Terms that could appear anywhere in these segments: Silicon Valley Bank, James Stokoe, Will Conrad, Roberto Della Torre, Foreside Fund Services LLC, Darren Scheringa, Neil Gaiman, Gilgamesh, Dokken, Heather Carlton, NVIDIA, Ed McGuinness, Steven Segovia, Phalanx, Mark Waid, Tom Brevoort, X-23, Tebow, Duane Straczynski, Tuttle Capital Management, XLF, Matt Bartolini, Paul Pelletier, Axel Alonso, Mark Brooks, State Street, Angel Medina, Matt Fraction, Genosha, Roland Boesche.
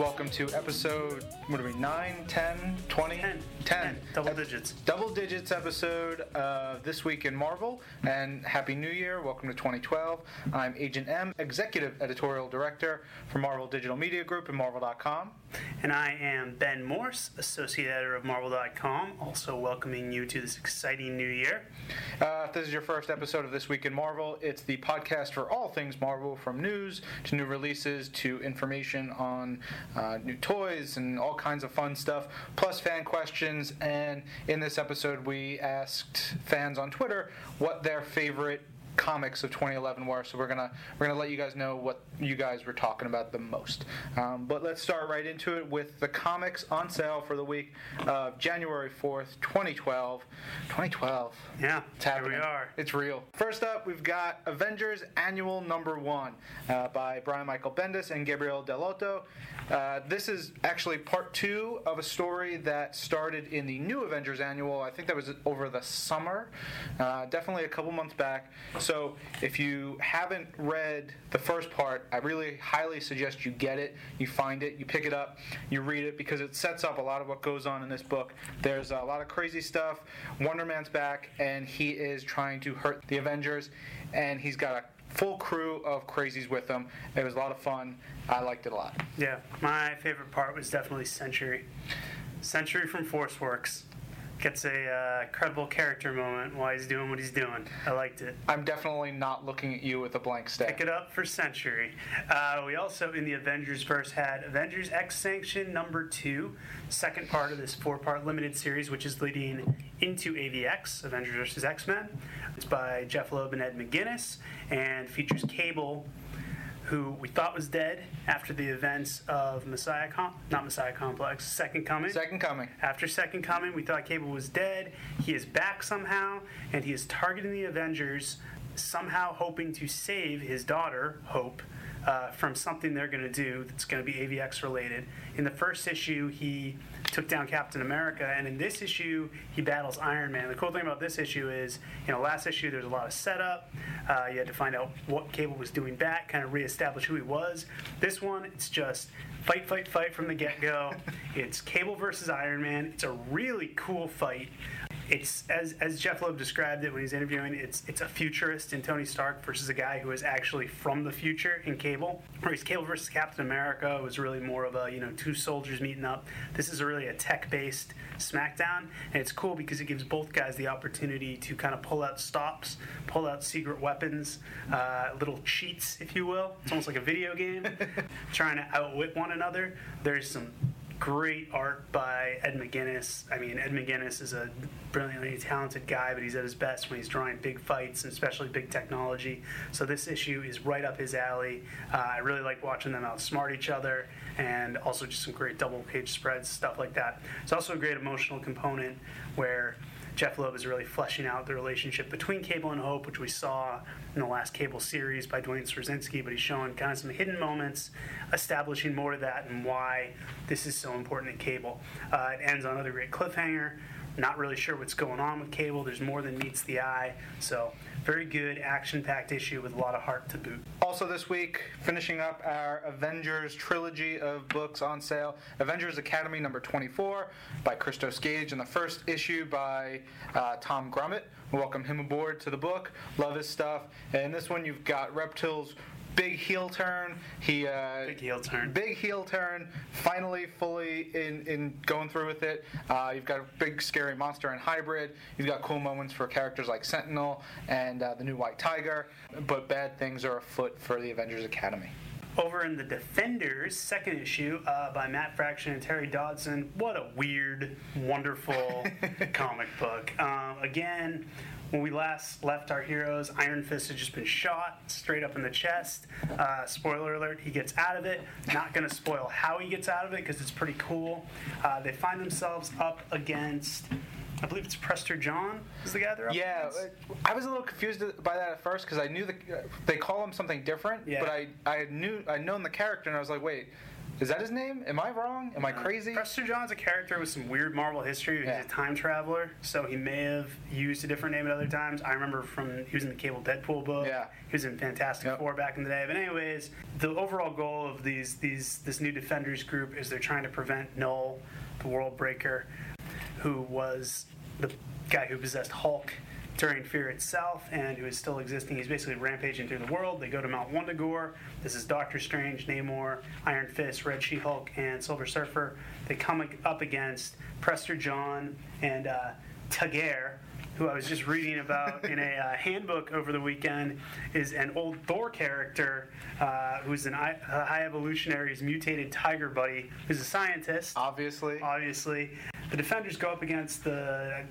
Welcome to episode, what are we, 9, 10, 20? 10. 10. Double digits. Double digits episode of This Week in Marvel, and Happy New Year. Welcome to 2012. I'm Agent M, Executive Editorial Director for Marvel Digital Media Group and Marvel.com. And I am Ben Morse, Associate Editor of Marvel.com, also welcoming you to this exciting new year. If this is your first episode of This Week in Marvel, it's the podcast for all things Marvel, from news to new releases to information on new toys and all kinds of fun stuff, plus fan questions. And in this episode, we asked fans on Twitter what their favorite comics of 2011 were, so we're gonna let you guys know what you guys were talking about the most. But let's start right into it with the comics on sale for the week of January 4th, 2012. 2012. Yeah, it's happening. Here we are. It's real. First up, we've got Avengers Annual Number 1 by Brian Michael Bendis and Gabriel Del Lotto. This is actually part 2 of a story that started in the new Avengers Annual. I think that was over the summer, definitely a couple months back. So if you haven't read the first part, I really highly suggest you get it, you find it, you pick it up, you read it, because it sets up a lot of what goes on in this book. There's a lot of crazy stuff. Wonder Man's back, and he is trying to hurt the Avengers, and he's got a full crew of crazies with them. It was a lot of fun. I liked it a lot. Yeah, my favorite part was definitely Sentry. Sentry from Forceworks gets a credible character moment while he's doing what he's doing. I liked it. I'm definitely not looking at you with a blank stare. Pick it up for Century. We also, in the Avengers-verse, had Avengers X Sanction number 2, second part of this 4-part limited series, which is leading into AVX, Avengers vs. X-Men. It's by Jeff Loeb and Ed McGuinness, and features Cable, who we thought was dead after the events of Second Coming. Second Coming. After Second Coming, we thought Cable was dead. He is back somehow, and he is targeting the Avengers, somehow hoping to save his daughter, Hope, from something they're going to do that's going to be AVX related. In the first issue, he took down Captain America, and in this issue, he battles Iron Man. The cool thing about this issue is, last issue there's a lot of setup. You had to find out what Cable was doing back, kind of reestablish who he was. This one, it's just fight, fight, fight from the get-go. It's Cable versus Iron Man. It's a really cool fight. It's, as Jeff Loeb described it when he's interviewing, it's a futurist in Tony Stark versus a guy who is actually from the future in Cable. Whereas Cable versus Captain America was really more of a, two soldiers meeting up. This is really a tech-based SmackDown, and it's cool because it gives both guys the opportunity to kind of pull out stops, pull out secret weapons, little cheats, if you will. It's almost like a video game, trying to outwit one another. There's some great art by Ed McGuinness. I mean, Ed McGuinness is a brilliantly talented guy, but he's at his best when he's drawing big fights, and especially big technology. So this issue is right up his alley. I really like watching them outsmart each other, and also just some great double-page spreads, stuff like that. It's also a great emotional component where Jeff Loeb is really fleshing out the relationship between Cable and Hope, which we saw in the last Cable series by Duane Straczynski, but he's showing kind of some hidden moments, establishing more of that and why this is so important in Cable. It ends on another great cliffhanger. Not really sure what's going on with Cable. There's more than meets the eye. So very good action-packed issue with a lot of heart to boot. Also this week, finishing up our Avengers trilogy of books on sale, Avengers Academy number 24 by Christos Gage, and the first issue by Tom Grummet. Welcome him aboard to the book. Love his stuff. And in this one, you've got Reptile's big heel turn. Big heel turn. Finally, fully in going through with it. You've got a big scary monster and hybrid. You've got cool moments for characters like Sentinel and the new White Tiger. But bad things are afoot for the Avengers Academy. Over in the Defenders, second issue by Matt Fraction and Terry Dodson. What a weird, wonderful comic book. Again, when we last left our heroes, Iron Fist had just been shot straight up in the chest. Spoiler alert, he gets out of it. Not going to spoil how he gets out of it because it's pretty cool. They find themselves up against, I believe it's Prester John is the guy they're up against. Yeah, I was a little confused by that at first because I knew they call him something different, but I had known the character, and I was like, wait, Is that his name? Am I wrong? Am I crazy? Prester John's a character with some weird Marvel history. Yeah. He's a time traveler, so he may have used a different name at other times. I remember from he was in the Cable Deadpool book. Yeah. He was in Fantastic Four back in the day. But anyways, the overall goal of this new Defenders group is they're trying to prevent Null, the World Breaker, who was the guy who possessed Hulk during Fear Itself and who is still existing. He's basically rampaging through the world. They go to Mount Wundagore. This is Doctor Strange, Namor, Iron Fist, Red She-Hulk, and Silver Surfer. They come up against Prester John and Tagare, who I was just reading about in a handbook over the weekend, is an old Thor character who's a High Evolutionary's mutated tiger buddy, who's a scientist. Obviously. The Defenders go up against the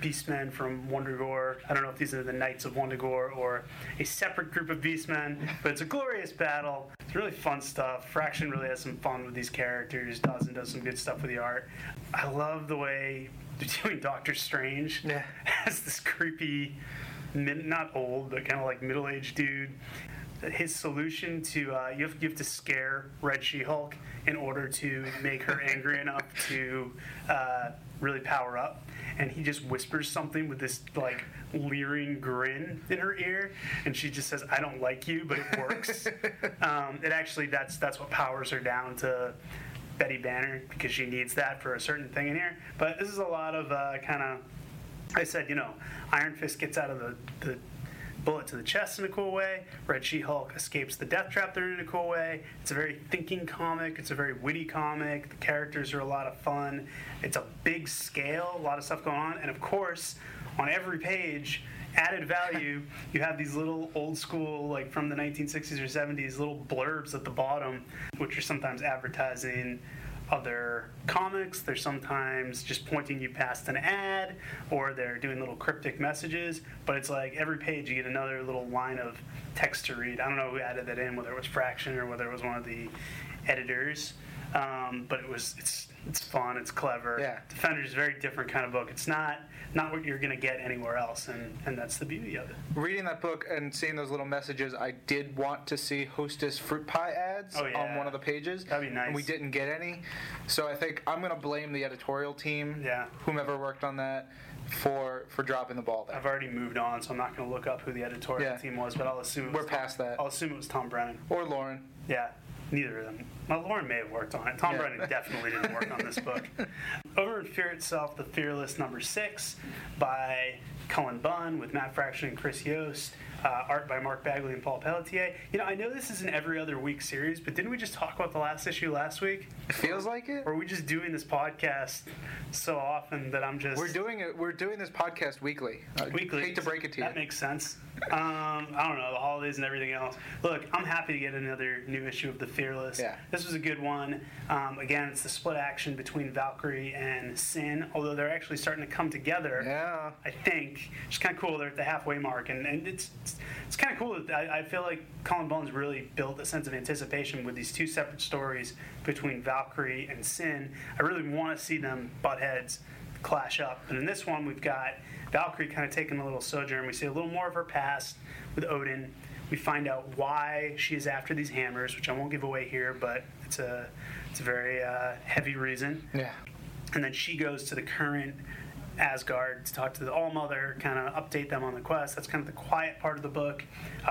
Beastmen from Wundagore. I don't know if these are the Knights of Wundagore or a separate group of Beastmen, but it's a glorious battle. It's really fun stuff. Fraction really has some fun with these characters. Dawson does some good stuff with the art. I love the way they're doing Doctor Strange as this creepy, not old, but kind of like middle-aged dude. His solution to you have to scare Red She-Hulk in order to make her angry enough to really power up, and he just whispers something with this like leering grin in her ear, and she just says, "I don't like you," but it works. It actually that's what powers her down to Betty Banner, because she needs that for a certain thing in here. But this is a lot of kind of, I said, Iron Fist gets out of the bullet to the chest in a cool way. Red She-Hulk escapes the death trap there in a cool way. It's a very thinking comic. It's a very witty comic. The characters are a lot of fun. It's a big scale, a lot of stuff going on. And of course, on every page, added value, you have these little old school, like from the 1960s or 70s, little blurbs at the bottom, which are sometimes advertising other comics. They're sometimes just pointing you past an ad, or they're doing little cryptic messages, but it's like every page you get another little line of text to read. I don't know who added that in, whether it was Fraction or whether it was one of the editors, but it's fun, it's clever. Yeah. Defenders is a very different kind of book. It's not what you're going to get anywhere else, and that's the beauty of it. Reading that book and seeing those little messages, I did want to see Hostess fruit pie ads on one of the pages. That'd be nice. And we didn't get any. So I think I'm going to blame the editorial team, whomever worked on that, for dropping the ball there. I've already moved on, so I'm not going to look up who the editorial team was, but I'll assume it was I'll assume it was Tom Brennan. Or Lauren. Yeah. Neither of them. Well, Lauren may have worked on it. Tom Brennan definitely didn't work on this book. Over in Fear Itself, The Fearless #6 by Cullen Bunn with Matt Fraction and Chris Yost. Art by Mark Bagley and Paul Pelletier. I know this is an every other week series, but didn't we just talk about the last issue last week? It feels like it. Or are we just doing this podcast so often that I'm just... We're doing this podcast weekly. Weekly. Hate to break it to you. That makes sense. I don't know, the holidays and everything else. Look, I'm happy to get another new issue of The Fearless. Yeah. This was a good one. Again, it's the split action between Valkyrie and Sin, although they're actually starting to come together. Yeah. I think. It's kind of cool. They're at the halfway mark, and it's kind of cool. I feel like Cullen Bunn's really built a sense of anticipation with these two separate stories between Valkyrie and Sin. I really want to see them butt heads clash up. And in this one, we've got Valkyrie kind of taking a little sojourn. We see a little more of her past with Odin. We find out why she is after these hammers, which I won't give away here, but it's a very heavy reason. Yeah. And then she goes to the current Asgard to talk to the All-Mother, kind of update them on the quest. That's kind of the quiet part of the book.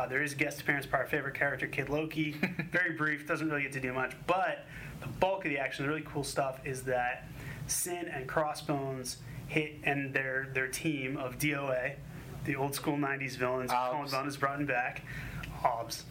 There is a guest appearance by our favorite character, Kid Loki. Very brief, doesn't really get to do much, but the bulk of the action, the really cool stuff, is that Sin and Crossbones hit, and their team of DOA, the old school 90s villains, Cullen Bunn is brought in back, OBS.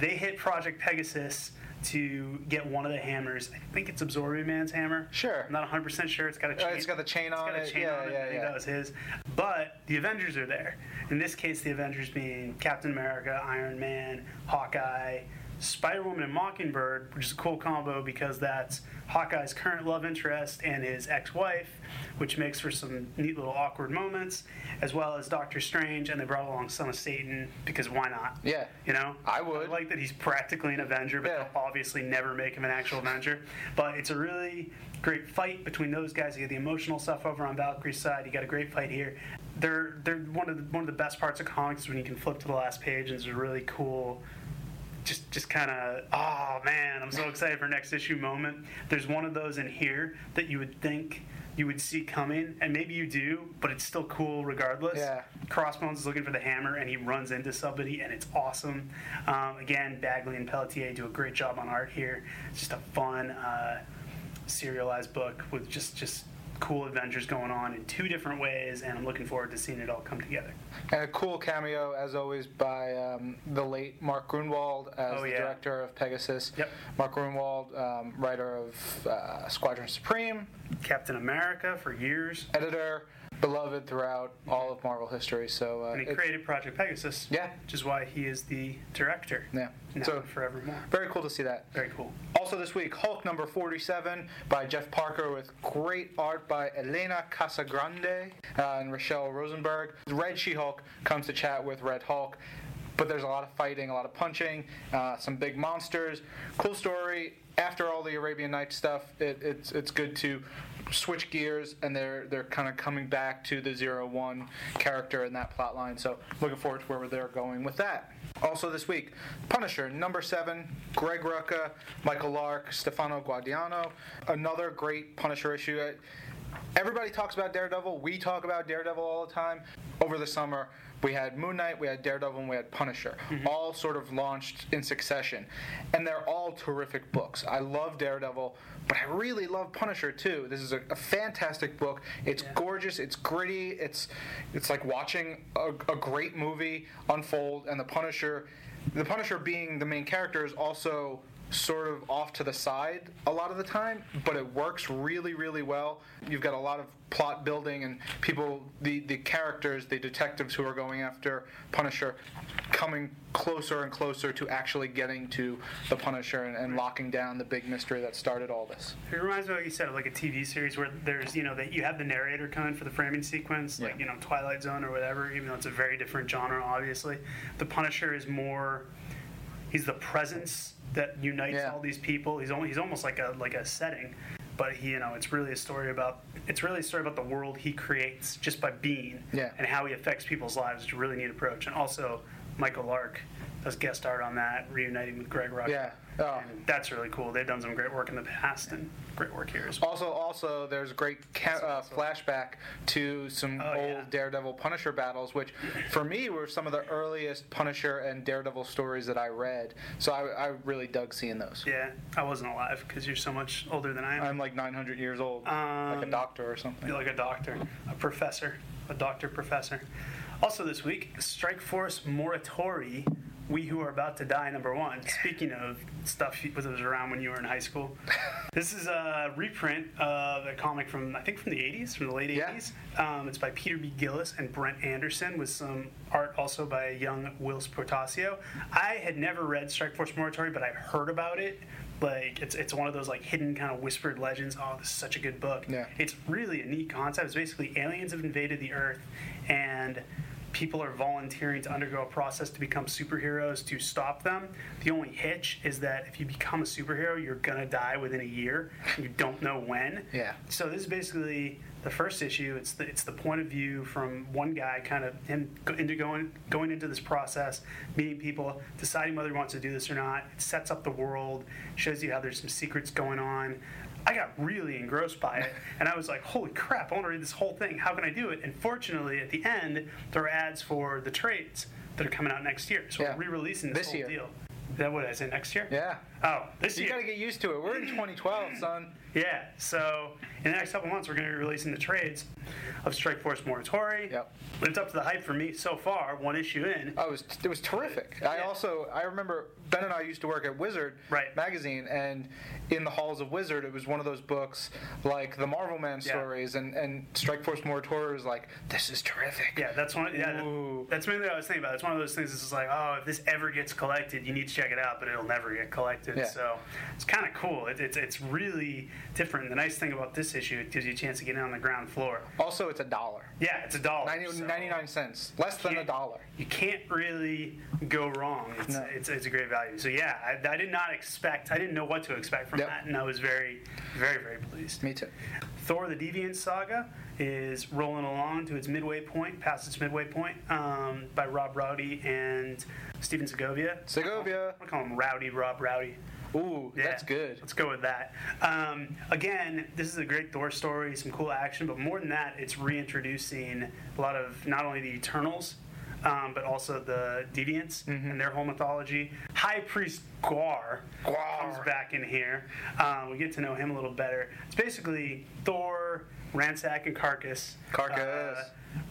They hit Project Pegasus to get one of the hammers. I think it's Absorbing Man's hammer. Sure. I'm not 100% sure. It's got a chain. It's got the chain on it. I think that was his. But the Avengers are there. In this case, the Avengers being Captain America, Iron Man, Hawkeye, Spider-Woman, and Mockingbird, which is a cool combo because that's Hawkeye's current love interest and his ex-wife, which makes for some neat little awkward moments, as well as Doctor Strange, and they brought along Son of Satan, because why not? Yeah. I would. I like that he's practically an Avenger, but they'll obviously never make him an actual Avenger. But it's a really great fight between those guys. You get the emotional stuff over on Valkyrie's side. You got a great fight here. They're one of the best parts of comics is when you can flip to the last page, and it's a really cool just kind of, oh man, I'm so excited for next issue moment. There's one of those in here that you would think you would see coming, and maybe you do, but it's still cool regardless. Yeah. Crossbones is looking for the hammer, and he runs into somebody, and it's awesome. Again, Bagley and Pelletier do a great job on art here. It's just a fun serialized book with just cool adventures going on in two different ways, and I'm looking forward to seeing it all come together. And a cool cameo, as always, by the late Mark Gruenwald as the director of Pegasus. Yep. Mark Gruenwald, writer of Squadron Supreme. Captain America for years. Editor, beloved throughout all of Marvel history. So and he created Project Pegasus, which is why he is the director. Yeah. Now so forevermore. Very cool to see that. Very cool. Also this week, Hulk number 47 by Jeff Parker with great art by Elena Casagrande and Rochelle Rosenberg. Red She-Hulk comes to chat with Red Hulk, but there's a lot of fighting, a lot of punching, some big monsters. Cool story. After all the Arabian Nights stuff, it's good to switch gears, and they're kind of coming back to the 0-1 character in that plot line. So looking forward to where they're going with that. Also this week, Punisher number 7, Greg Rucka, Michael Lark, Stefano Guadiano. Another great Punisher issue. Everybody talks about Daredevil. We talk about Daredevil all the time. Over the summer, we had Moon Knight, we had Daredevil, and we had Punisher. Mm-hmm. All sort of launched in succession. And they're all terrific books. I love Daredevil, but I really love Punisher, too. This is a fantastic book. It's gorgeous. It's gritty. It's like watching a great movie unfold. And the Punisher being the main character is also sort of off to the side a lot of the time, but it works really, really well. You've got a lot of plot building, and people, the characters, the detectives who are going after Punisher, coming closer and closer to actually getting to the Punisher and locking down the big mystery that started all this. It reminds me, like you said, of like a TV series where there's, you know, that you have the narrator coming for the framing sequence, like, you know, Twilight Zone or whatever, even though it's a very different genre, obviously. The Punisher is more, he's the presence that unites all these people. He's almost like a setting, but he, you know, it's really a story about the world he creates just by being and how he affects people's lives. It's a really neat approach. And also Michael Lark does guest art on that, reuniting with Greg Rucka. Yeah. Oh. And that's really cool. They've done some great work in the past and great work here as well. Also, there's a great flashback to some old Daredevil Punisher battles, which for me were some of the earliest Punisher and Daredevil stories that I read. So I really dug seeing those. Yeah, I wasn't alive because you're so much older than I am. I'm like 900 years old, like a doctor or something. You're like a doctor, a doctor professor. Also this week, Strike Force Moritori, We Who Are About to Die, number 1. Speaking of stuff that was around when you were in high school, this is a reprint of a comic from the 80s, from the late 80s. It's by Peter B. Gillis and Brent Anderson, with some art also by a young Wills Portasio. I had never read Strike Force Moritori, but I've heard about it. Like, it's one of those, like, hidden kind of whispered legends. Oh, this is such a good book. Yeah. It's really a neat concept. It's basically aliens have invaded the Earth, and people are volunteering to undergo a process to become superheroes to stop them. The only hitch is that if you become a superhero, you're going to die within a year. And you don't know when. Yeah. So this is basically the first issue. It's the point of view from one guy, kind of him going into this process, meeting people, deciding whether he wants to do this or not. It sets up the world, shows you how there's some secrets going on. I got really engrossed by it, and I was like, holy crap, I want to read this whole thing. How can I do it? And fortunately, at the end, there are ads for the trades that are coming out next year. So we're re-releasing this whole deal. That what I say next year? Yeah. Oh, this year. You got to get used to it. We're in 2012, son. Yeah. So in the next couple months, we're going to be releasing the trades of Strike Force Moritori. Yep. Lived up to the hype for me so far. One issue in. Oh, it was terrific. Yeah. I remember Ben and I used to work at Wizard magazine, and in the halls of Wizard, it was one of those books like the Marvel Man stories, and Strike Force Moritori was like, this is terrific. Yeah, that's one. Yeah, that's mainly what I was thinking about. It's one of those things. This is like, oh, if this ever gets collected, you need to check it out, but it'll never get collected. Yeah. So it's kind of cool. It's really different. The nice thing about this issue, it gives you a chance to get in on the ground floor. Also, it's $1. Yeah, it's $1. 99 cents. Less than $1. You can't really go wrong. It's a great value. So yeah, I did not expect. I didn't know what to expect from that, and I was very, very, very pleased. Me too. Thor: The Deviant Saga is rolling along to its midway point, by Rob Rowdy and Steven Segovia. I call him Rowdy, Rob Rowdy. Ooh, yeah, that's good. Let's go with that. Again, this is a great Thor story, some cool action, but more than that, it's reintroducing a lot of not only the Eternals, but also the Deviants and their whole mythology. High Priest Gwar comes back in here. We get to know him a little better. It's basically Thor, Ransack, and Carcass.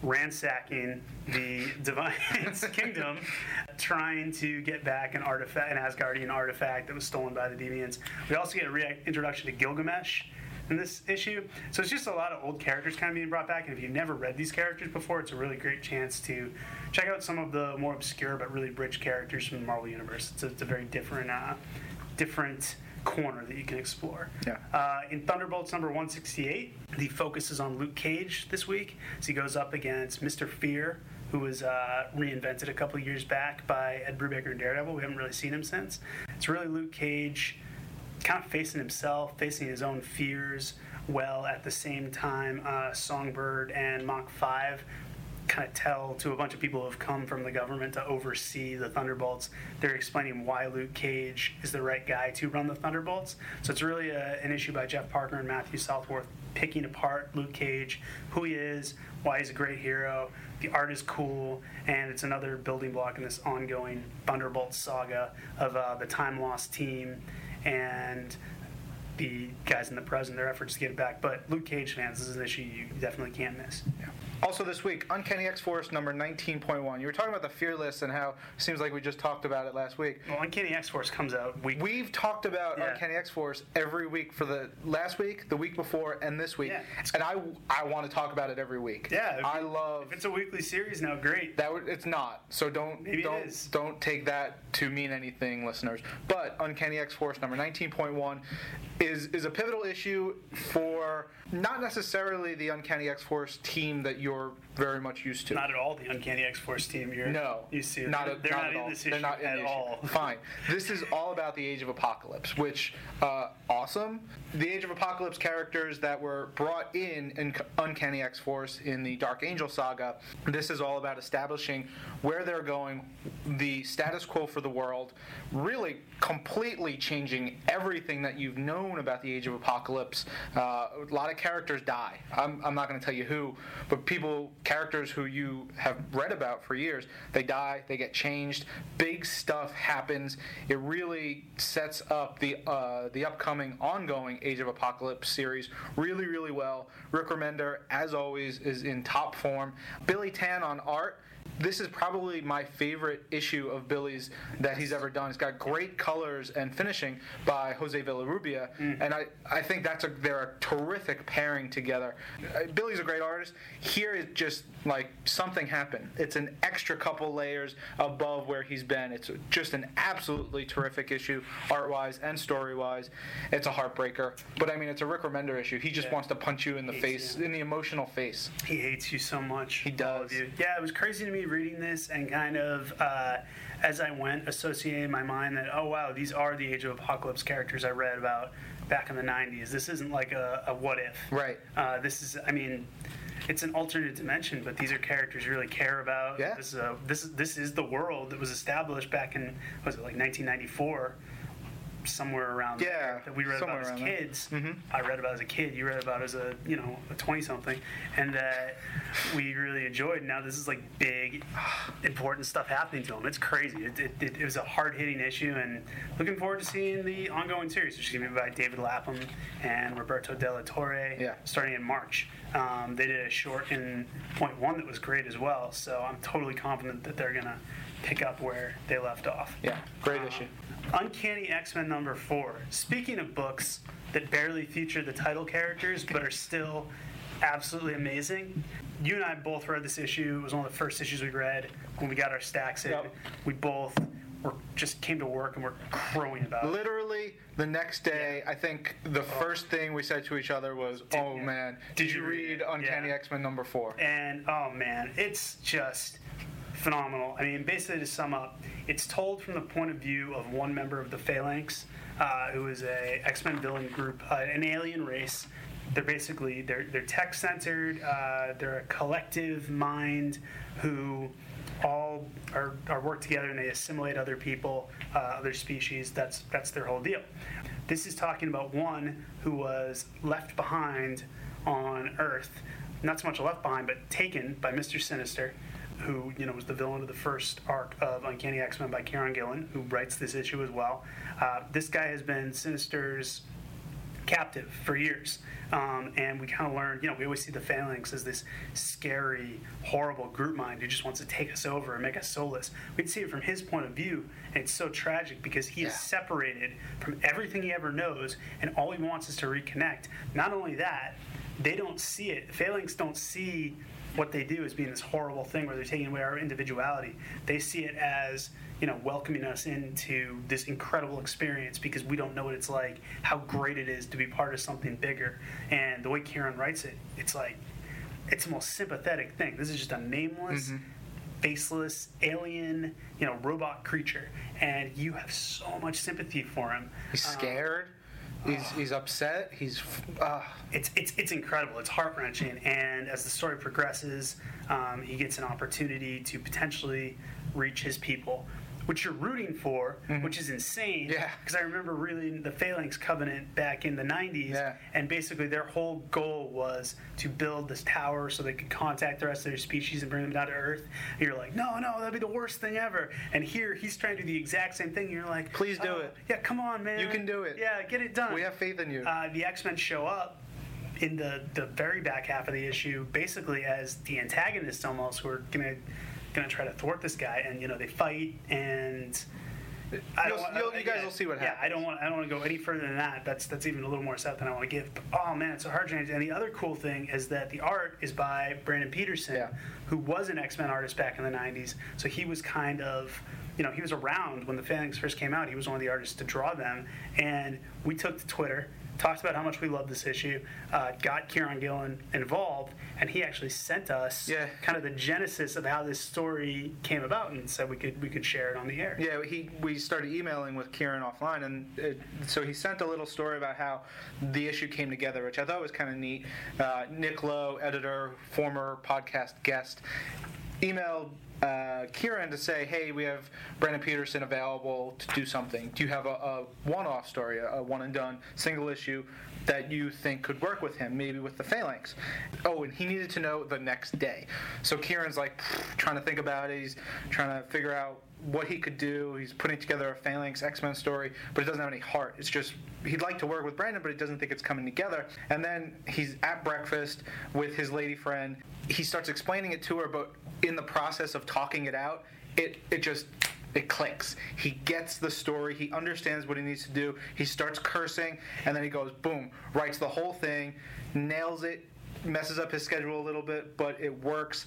Ransacking the Divine's kingdom, trying to get back an Asgardian artifact that was stolen by the Deviants. We also get a reintroduction to Gilgamesh in this issue. So it's just a lot of old characters kind of being brought back, and if you've never read these characters before, it's a really great chance to check out some of the more obscure but really rich characters from the Marvel Universe. It's a very different corner that you can explore. Yeah. In Thunderbolts number 168, the focus is on Luke Cage this week. So he goes up against Mr. Fear, who was reinvented a couple years back by Ed Brubaker and Daredevil. We haven't really seen him since. It's really Luke Cage kind of facing himself, facing his own fears, while at the same time Songbird and Mach 5 kind of tell to a bunch of people who have come from the government to oversee the Thunderbolts. They're explaining why Luke Cage is the right guy to run the Thunderbolts. So it's really an issue by Jeff Parker and Matthew Southworth picking apart Luke Cage, who he is, why he's a great hero. The art is cool, and it's another building block in this ongoing Thunderbolt saga of the time-lost team and the guys in the present, their efforts to get it back. But Luke Cage fans, this is an issue you definitely can't miss. Yeah. Also this week, Uncanny X-Force number 19.1. You were talking about the Fearless and how it seems like we just talked about it last week. Well, Uncanny X-Force comes out weekly. We've talked about Uncanny X-Force every week for the last week, the week before, and this week. Yeah. And I want to talk about it every week. Yeah. If it's a weekly series now, great. It's not. So don't take that to mean anything, listeners. But Uncanny X-Force number 19.1 is a pivotal issue for not necessarily the Uncanny X-Force team that you're very much used to. Not at all the Uncanny X-Force team you're used to. They're not in this issue at all. Fine. This is all about the Age of Apocalypse, which, awesome. The Age of Apocalypse characters that were brought in Uncanny X-Force in the Dark Angel saga, this is all about establishing where they're going, the status quo for the world, really completely changing everything that you've known about the Age of Apocalypse. A lot of characters die. I'm not going to tell you who, but characters who you have read about for years, they die, they get changed, big stuff happens. It really sets up the upcoming ongoing Age of Apocalypse series really, really well. Rick Remender, as always, is in top form. Billy Tan on art. This is probably my favorite issue of Billy's that he's ever done. It's got great colors and finishing by Jose Villarubia, and I think they're a terrific pairing together. Billy's a great artist. Here is just like something happened. It's an extra couple layers above where he's been. It's just an absolutely terrific issue, art-wise and story-wise. It's a heartbreaker, but I mean, it's a Rick Remender issue. He just wants to punch you in the face, in the emotional face. He hates you so much. He does. Yeah, it was crazy to me reading this and kind of as I went associating in my mind that, oh wow, these are the Age of Apocalypse characters I read about back in the 90s. This isn't like a what if. Right. This is, I mean, it's an alternate dimension, but these are characters you really care about. Yeah. This is the world that was established back in, was it like 1994? Somewhere around there that we read about as kids. Mm-hmm. I read about as a kid. You read about as a 20-something, and that we really enjoyed. Now this is like big, important stuff happening to them. It's crazy. It was a hard-hitting issue, and looking forward to seeing the ongoing series, which is going to be by David Lapham and Roberto Della Torre, starting in March. They did a short in point one that was great as well. So I'm totally confident that they're gonna pick up where they left off. Yeah, great issue. Uncanny X-Men number 4. Speaking of books that barely feature the title characters but are still absolutely amazing, you and I both read this issue. It was one of the first issues we read when we got our stacks in. Yep. We both just came to work and we're crowing about it. Literally the next day, I think the first thing we said to each other was, man, did you read Uncanny X-Men number 4? And, oh, man, it's just phenomenal. I mean, basically to sum up, it's told from the point of view of one member of the Phalanx, who is a X-Men villain group, an alien race they're basically they're tech-centered. They're a collective mind who all are work together and they assimilate other people, other species. That's their whole deal. This is talking about one who was left behind on Earth, not so much left behind, but taken by Mr. Sinister, who was the villain of the first arc of Uncanny X-Men by Kieran Gillen, who writes this issue as well. This guy has been Sinister's captive for years, and we kind of learned, we always see the Phalanx as this scary, horrible group mind who just wants to take us over and make us soulless. We'd see it from his point of view, and it's so tragic because he is separated from everything he ever knows, and all he wants is to reconnect. Not only that, they don't see it. Phalanx don't see what they do as being this horrible thing where they're taking away our individuality. They see it as, welcoming us into this incredible experience because we don't know what it's like, how great it is to be part of something bigger. And the way Kieran writes it, it's like, it's the most sympathetic thing. This is just a nameless, faceless, alien, robot creature. And you have so much sympathy for him. He's scared. He's upset. It's incredible. It's heart wrenching. And as the story progresses, he gets an opportunity to potentially reach his people, which you're rooting for, which is insane. Yeah. Because I remember reading the Phalanx Covenant back in the 90s, and basically their whole goal was to build this tower so they could contact the rest of their species and bring them down to Earth. And you're like, no, that'd be the worst thing ever. And here, he's trying to do the exact same thing. And you're like, please do it. Yeah, come on, man. You can do it. Yeah, get it done. We have faith in you. The X-Men show up in the very back half of the issue, basically as the antagonists almost, who are going to try to thwart this guy, and they fight, and you guys will see what happens. Yeah, I don't want to go any further than that. That's even a little more stuff than I want to give. But, oh man, it's a hard change. And the other cool thing is that the art is by Brandon Peterson, who was an X-Men artist back in the 90s. So he was kind of, he was around when the Phalanx first came out. He was one of the artists to draw them, and we took to Twitter, talked about how much we love this issue, got Kieran Gillen involved, and he actually sent us kind of the genesis of how this story came about, and said we could share it on the air. Yeah, we started emailing with Kieran offline, and so he sent a little story about how the issue came together, which I thought was kind of neat. Nick Lowe, editor, former podcast guest, emailed Kieran to say, hey, we have Brandon Peterson available to do something. Do you have a one-off story, a one-and-done single issue that you think could work with him, maybe with the Phalanx? Oh, and he needed to know the next day. So Kieran's like trying to think about it. He's trying to figure out what he could do. He's putting together a Phalanx X-Men story, but it doesn't have any heart. It's just he'd like to work with Brandon, but he doesn't think it's coming together. And then he's at breakfast with his lady friend. He starts explaining it to her, but in the process of talking it out, it clicks. He gets the story. He understands what he needs to do. He starts cursing, and then he goes, boom, writes the whole thing, nails it, messes up his schedule a little bit, but it works.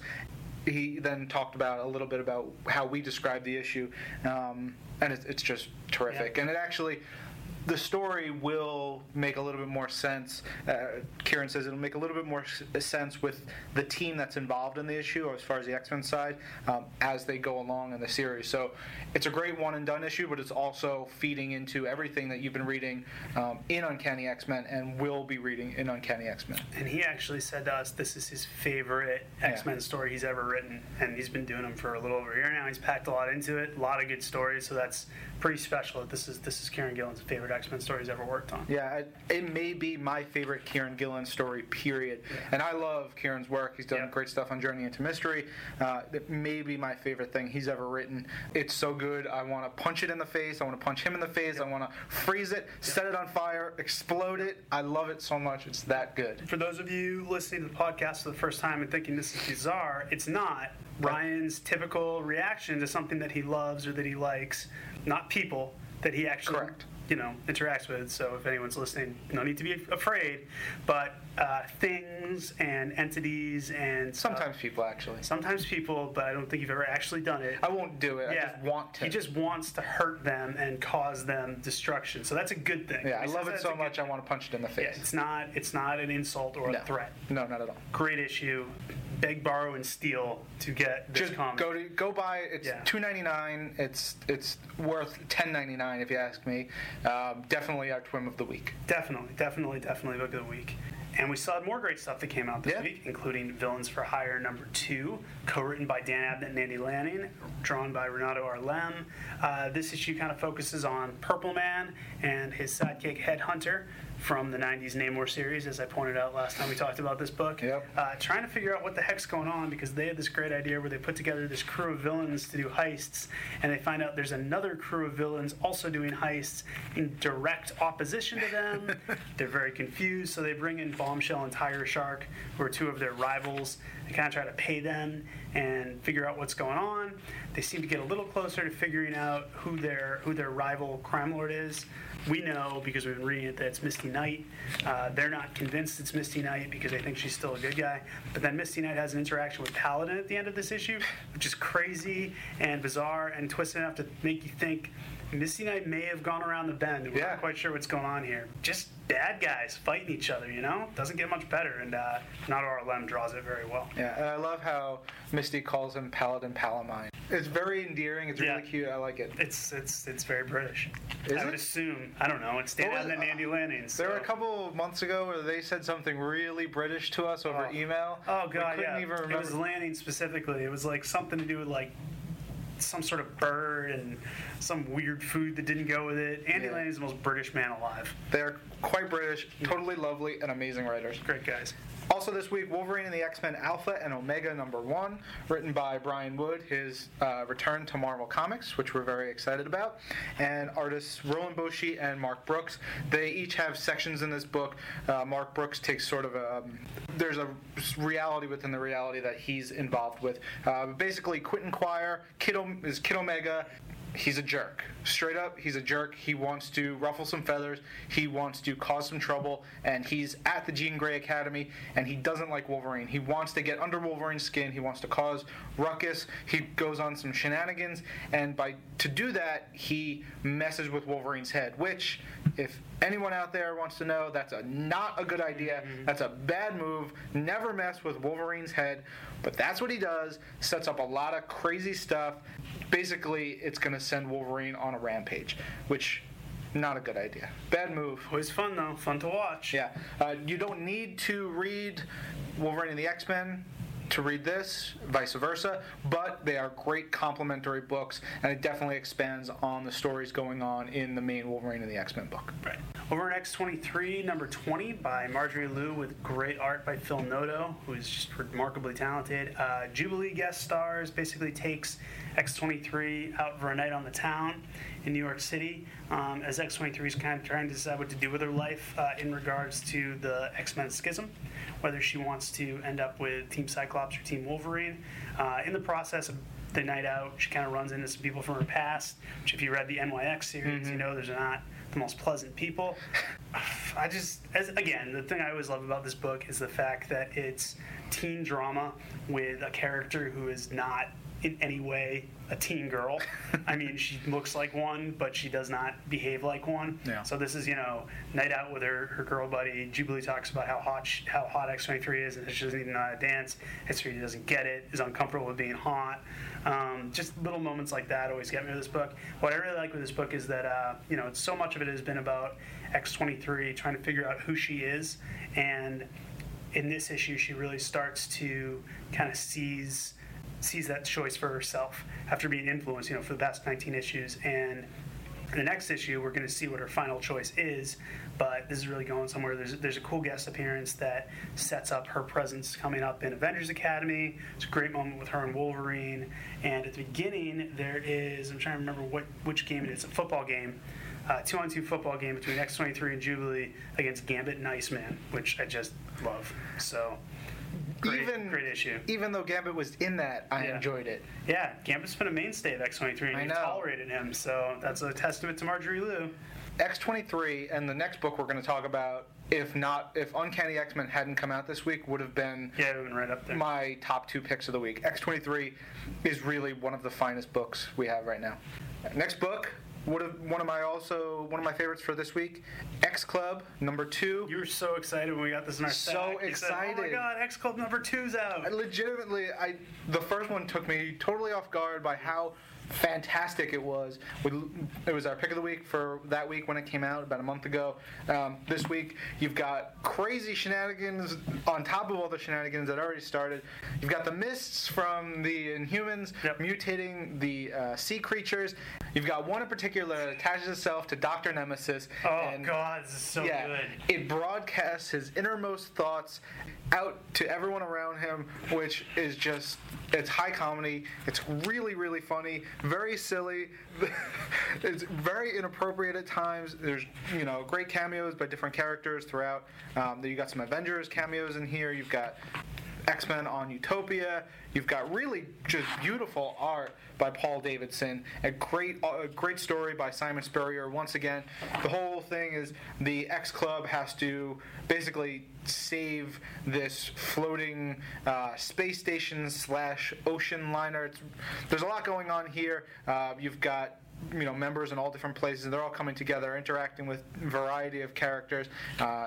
He then talked a little bit about how we describe the issue, and it's just terrific. Yeah. And it actually, the story will make a little bit more sense. Kieran says it'll make a little bit more sense with the team that's involved in the issue, or as far as the X-Men side, as they go along in the series. So it's a great one-and-done issue, but it's also feeding into everything that you've been reading in Uncanny X-Men and will be reading in Uncanny X-Men. And he actually said to us this is his favorite X-Men story he's ever written, and he's been doing them for a little over a year now. He's packed a lot into it, a lot of good stories, so that's pretty special. This is Kieran Gillen's favorite X-Men stories ever worked on. Yeah, it may be my favorite Kieran Gillen story, period. Yeah. And I love Kieran's work. He's done great stuff on Journey into Mystery. It may be my favorite thing he's ever written. It's so good. I want to punch it in the face. I want to punch him in the face. I want to freeze it, set it on fire, explode it. I love it so much. It's that good. For those of you listening to the podcast for the first time and thinking this is bizarre, it's not. Ryan's typical reaction to something that he loves or that he likes, not people that he actually... Correct. Interacts with. So if anyone's listening, no need to be afraid. But things and entities and sometimes people actually. Sometimes people, but I don't think you've ever actually done it. I won't do it. Yeah. I just want to. He just wants to hurt them and cause them destruction. So that's a good thing. Yeah, I love it so much. I want to punch it in the face. Yeah, it's not an insult or a threat. No, not at all. Great issue. Beg, borrow, and steal to get this comic. Just go buy it. It's $2.99. It's worth $10.99 if you ask me. Definitely our Twim of the Week. Definitely Book of the Week. And we saw more great stuff that came out this week, including Villains for Hire #2, co-written by Dan Abnett and Andy Lanning, drawn by Renato Arlem. This issue kind of focuses on Purple Man and his sidekick Headhunter from the 90s Namor series, as I pointed out last time we talked about this book. Yep. Trying to figure out what the heck's going on, because they had this great idea where they put together this crew of villains to do heists, and they find out there's another crew of villains also doing heists in direct opposition to them. They're very confused, so they bring in Bombshell and Tiger Shark, who are two of their rivals. They kind of try to pay them and figure out what's going on. They seem to get a little closer to figuring out who their rival crime lord is. We know, because we've been reading it, that it's Misty Knight. They're not convinced it's Misty Knight because they think she's still a good guy. But then Misty Knight has an interaction with Paladin at the end of this issue, which is crazy and bizarre and twisted enough to make you think Misty Knight may have gone around the bend. We're not quite sure what's going on here. Just bad guys fighting each other, you know? Doesn't get much better, and not RLM draws it very well. Yeah, and I love how Misty calls him Paladin Palamine. It's very endearing. It's really cute. I like it. It's very British. I would assume. I don't know. It's Dan Abnett and Andy Lanning. So. There were a couple of months ago where they said something really British to us over email. Oh, God, we couldn't even remember. It was Lanning specifically. It was like something to do with like some sort of bird and some weird food that didn't go with it. Andy Lanning is the most British man alive. They are quite British, totally lovely, and amazing writers. Great guys. Also this week, Wolverine and the X-Men Alpha and Omega #1, written by Brian Wood, his return to Marvel Comics, which we're very excited about, and artists Roland Boesche and Mark Brooks. They each have sections in this book. Mark Brooks takes sort of there's a reality within the reality that he's involved with. Basically, Quentin Quire, Kid Omega. He's a jerk. Straight up, he's a jerk. He wants to ruffle some feathers. He wants to cause some trouble. And he's at the Jean Grey Academy, and he doesn't like Wolverine. He wants to get under Wolverine's skin. He wants to cause ruckus. He goes on some shenanigans. And to do that, he messes with Wolverine's head, which, if anyone out there wants to know, that's not a good idea. That's a bad move. Never mess with Wolverine's head. But that's what he does. Sets up a lot of crazy stuff. Basically, it's going to send Wolverine on a rampage, which not a good idea. Bad move. Always fun, though. Fun to watch. Yeah. You don't need to read Wolverine and the X-Men to read this, vice versa, but they are great complementary books, and it definitely expands on the stories going on in the main Wolverine and the X-Men book. Right. Over at X-23, #20, by Marjorie Liu, with great art by Phil Noto, who is just remarkably talented. Jubilee guest stars, basically takes X-23 out for a night on the town in New York City, as X-23 is kind of trying to decide what to do with her life in regards to the X-Men schism, whether she wants to end up with Team Cyclops or Team Wolverine. In the process of the night out, she kind of runs into some people from her past, which if you read the NYX series, you know there's not the most pleasant people. The thing I always love about this book is the fact that it's teen drama with a character who is not in any way a teen girl. I mean, she looks like one, but she does not behave like one. Yeah. So this is, night out with her girl buddy. Jubilee talks about how hot X-23 is, and she doesn't even know how to dance. X-23 doesn't get it, is uncomfortable with being hot. Just little moments like that always get me with this book. What I really like with this book is that, so much of it has been about X-23 trying to figure out who she is. And in this issue, she really starts to kind of sees that choice for herself after being influenced, for the past 19 issues. And in the next issue, we're going to see what her final choice is, but this is really going somewhere. There's a cool guest appearance that sets up her presence coming up in Avengers Academy. It's a great moment with her and Wolverine. And at the beginning, there is, I'm trying to remember which game it is, a football game, 2-on-2 football game between X-23 and Jubilee against Gambit and Iceman, which I just love. So... Great issue. Even though Gambit was in that, I enjoyed it. Yeah, Gambit's been a mainstay of X-23, and you tolerated him, so that's a testament to Marjorie Liu. X-23, and the next book we're going to talk about, if Uncanny X-Men hadn't come out this week, would have been right up there. My top two picks of the week. X-23 is really one of the finest books we have right now. Next book... One of my favorites for this week, X Club #2. You were so excited when we got this in our stack. So excited! Said, oh my God, X Club #2's out. I legitimately, the first one took me totally off guard by how fantastic it was. It was our pick of the week for that week when it came out about a month ago. This week, you've got crazy shenanigans on top of all the shenanigans that already started. You've got the mists from the Inhumans mutating the sea creatures. You've got one in particular that attaches itself to Dr. Nemesis. Oh, God, this is so good. It broadcasts his innermost thoughts out to everyone around him, which is just, it's high comedy. It's really, really funny. Very silly. It's very inappropriate at times. There's, you know, great cameos by different characters throughout. You got some Avengers cameos in here. You've got X-Men on Utopia. You've got really just beautiful art by Paul Davidson. A great story by Simon Spurrier. Once again, the whole thing is the X-Club has to basically save this floating space station / ocean liner. There's a lot going on here. You've got members in all different places, and they're all coming together, interacting with a variety of characters,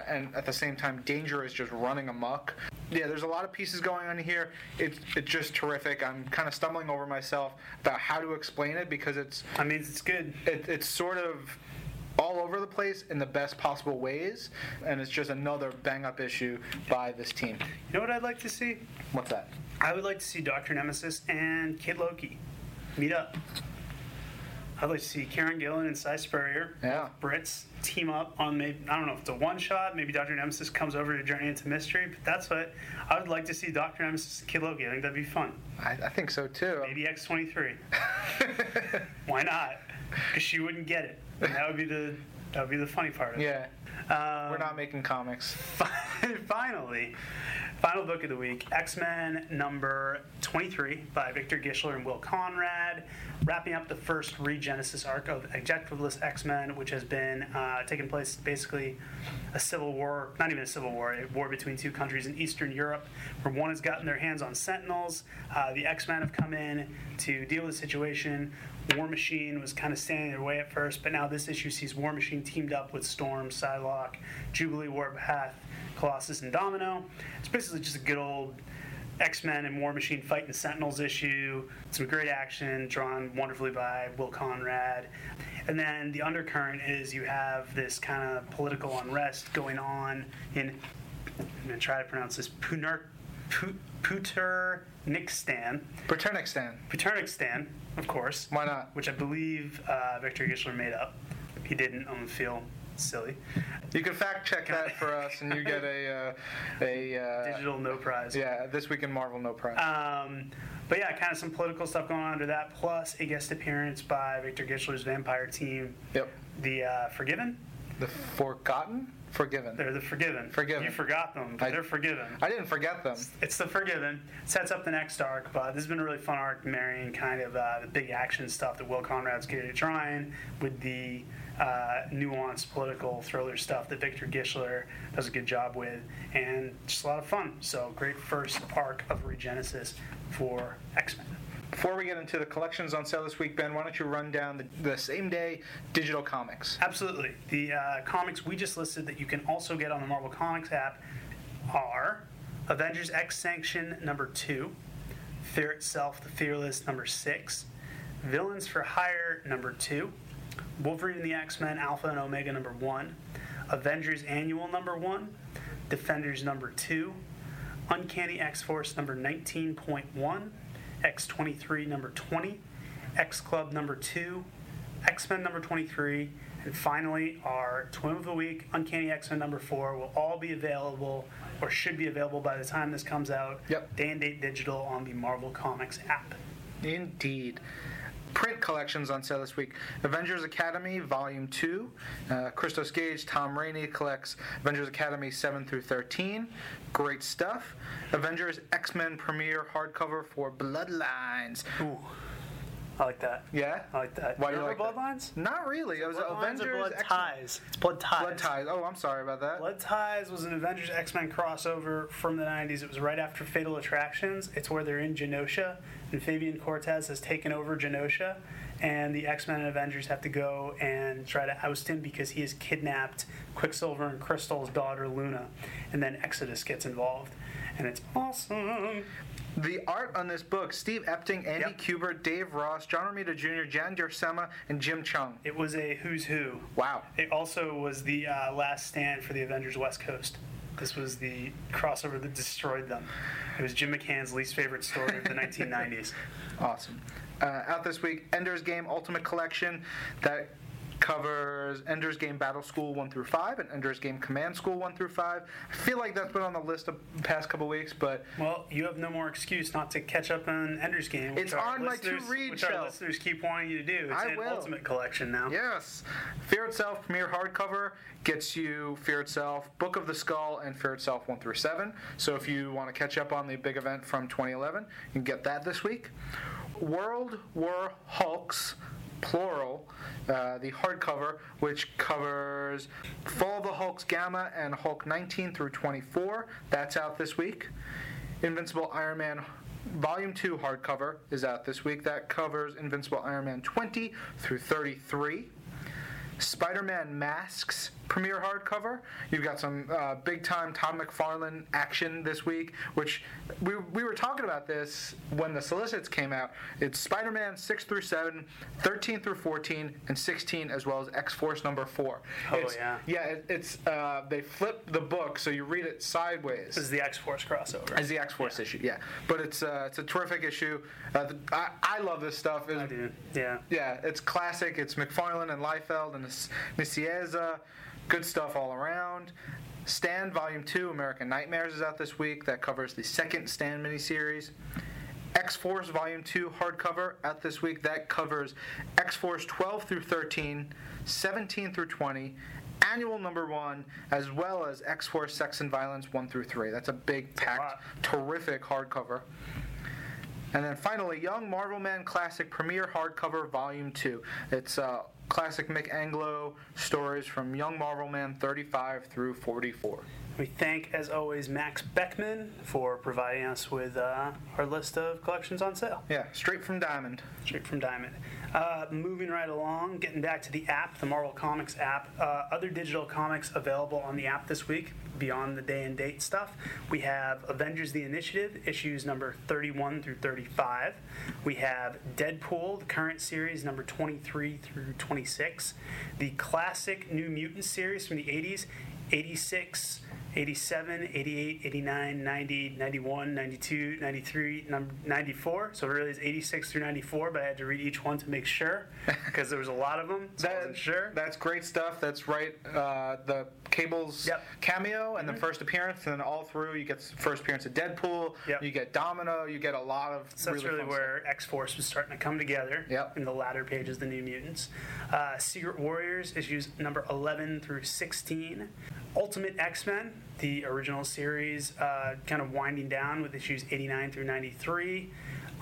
and at the same time, danger is just running amok. Yeah, there's a lot of pieces going on here. It's just terrific. I'm kind of stumbling over myself about how to explain it because it's... I mean, it's good. It's sort of all over the place in the best possible ways, and it's just another bang-up issue by this team. You know what I'd like to see? What's that? I would like to see Dr. Nemesis and Kid Loki meet up. I'd like to see Kieran Gillen and Cy Spurrier, Brits, team up on maybe, I don't know if it's a one-shot, maybe Dr. Nemesis comes over to Journey into Mystery, but that's what I would like to see, Dr. Nemesis and Kid Loki. I think that'd be fun. I think so, too. Maybe X-23. Why not? Because she wouldn't get it. And that would be the funny part of it. Yeah. We're not making comics. Finally, final book of the week, X-Men number 23 by Victor Gischler and Will Conrad, wrapping up the first Regenesis arc of Objectiveless X-Men, which has been taking place basically a civil war, not even a civil war, a war between two countries in Eastern Europe, where one has gotten their hands on Sentinels. The X-Men have come in to deal with the situation. War Machine was kind of standing in their way at first, but now this issue sees War Machine teamed up with Storm, Psylocke, Jubilee, Warpath, Colossus, and Domino. It's basically just a good old X-Men and War Machine fighting Sentinels issue. Some great action, drawn wonderfully by Will Conrad. And then the undercurrent is you have this kind of political unrest going on in, I'm going to try to pronounce this, Puternikstan, of course. Why not? Which I believe Victor Gischler made up. He didn't. I'm feel silly. You can fact check that for us, and you get a digital no prize. Yeah, This Week in Marvel no prize. But yeah, kind of some political stuff going on under that. Plus a guest appearance by Victor Gischler's vampire team. Yep. The Forgiven. The Forgotten. Forgiven. They're the Forgiven. You forgot them, but they're Forgiven. I didn't forget them. It's the Forgiven. Sets up the next arc, but this has been a really fun arc, marrying kind of the big action stuff that Will Conrad's good at trying with the nuanced political thriller stuff that Victor Gischler does a good job with, and just a lot of fun. So great first arc of Regenesis for X-Men. Before we get into the collections on sale this week, Ben, why don't you run down the same-day digital comics? Absolutely. The comics we just listed that you can also get on the Marvel Comics app are Avengers X Sanction number 2, Fear Itself the Fearless number 6, Villains for Hire number 2, Wolverine and the X-Men Alpha and Omega number 1, Avengers Annual number 1, Defenders number 2, Uncanny X-Force number 19.1, X-23 number 20, X-Club number 2, X-Men number 23, and finally our Twin of the Week, Uncanny X-Men number 4, will all be available, or should be available by the time this comes out, day and date digital on the Marvel Comics app. Indeed. Print collections on sale this week. Avengers Academy Volume 2. Christos Gage, Tom Rainey collects Avengers Academy 7 through 13. Great stuff. Avengers X-Men Premiere hardcover for Bloodlines. Ooh. I like that. Yeah? I like that. Why do you like Bloodlines? That? Not really. It was Avengers Blood Ties. It's Blood Ties. Blood Ties. Oh, I'm sorry about that. Blood Ties was an Avengers X-Men crossover from the 90s. It was right after Fatal Attractions. It's where they're in Genosha, and Fabian Cortez has taken over Genosha, and the X-Men and Avengers have to go and try to oust him because he has kidnapped Quicksilver and Crystal's daughter, Luna, and then Exodus gets involved, and it's awesome. The art on this book, Steve Epting, Andy Kubert, Dave Ross, John Romita Jr., Jan Gersema, and Jim Chung. It was a who's who. Wow. It also was the last stand for the Avengers West Coast. This was the crossover that destroyed them. It was Jim McCann's least favorite story of the 1990s. Awesome. Out this week, Ender's Game Ultimate Collection. That covers Ender's Game Battle School 1 through 5 and Ender's Game Command School 1 through 5. I feel like that's been on the list the past couple weeks, but... Well, you have no more excuse not to catch up on Ender's Game. It's on my to-read shelf. Which our listeners keep wanting you to do. It's in Ultimate Collection now. Yes. Fear Itself Premier Hardcover gets you Fear Itself, Book of the Skull, and Fear Itself 1 through 7. So if you want to catch up on the big event from 2011, you can get that this week. World War Hulks... Plural, the hardcover, which covers Fall of the Hulk's Gamma and Hulk 19 through 24. That's out this week. Invincible Iron Man Volume 2 hardcover is out this week. That covers Invincible Iron Man 20 through 33. Spider-Man Masks premiere hardcover. You've got some big-time Tom McFarlane action this week, which we were talking about this when the solicits came out. It's Spider-Man 6 through 7, 13 through 14, and 16, as well as X-Force number 4. Oh, they flip the book, so you read it sideways. This is the X-Force crossover. It's the X-Force issue, yeah. But it's a terrific issue. I love this stuff. I do, yeah. Yeah, it's classic. It's McFarlane and Liefeld and Nicieza. Good stuff all around. Stan Volume 2, American Nightmares, is out this week. That covers the second Stan miniseries. X-Force Volume 2 hardcover out this week. That covers X-Force 12 through 13, 17 through 20, Annual number 1, as well as X-Force Sex and Violence 1 through 3. That's a big, packed, terrific hardcover. And then finally, Young Marvel Man Classic Premiere Hardcover Volume 2. It's classic Mick Anglo stories from Young Marvel Man 35 through 44. We thank, as always, Max Beckman for providing us with our list of collections on sale. Yeah, straight from Diamond. Straight from Diamond. Moving right along, getting back to the app, the Marvel Comics app. Other digital comics available on the app this week, beyond the day and date stuff. We have Avengers The Initiative, issues number 31 through 35. We have Deadpool, the current series, number 23 through 26. The classic New Mutants series from the 80s, 86, 87, 88, 89, 90, 91, 92, 93, 94. So it really is 86 through 94, but I had to read each one to make sure because there was a lot of them, so I wasn't sure. That's great stuff. That's right. The Cable's cameo and the first appearance, and then all through you get the first appearance of Deadpool, you get Domino, you get a lot of so really that's really where stuff. X-Force was starting to come together in the latter pages of the New Mutants. Secret Warriors, issues number 11 through 16. Ultimate X-Men, the original series, kind of winding down with issues 89 through 93.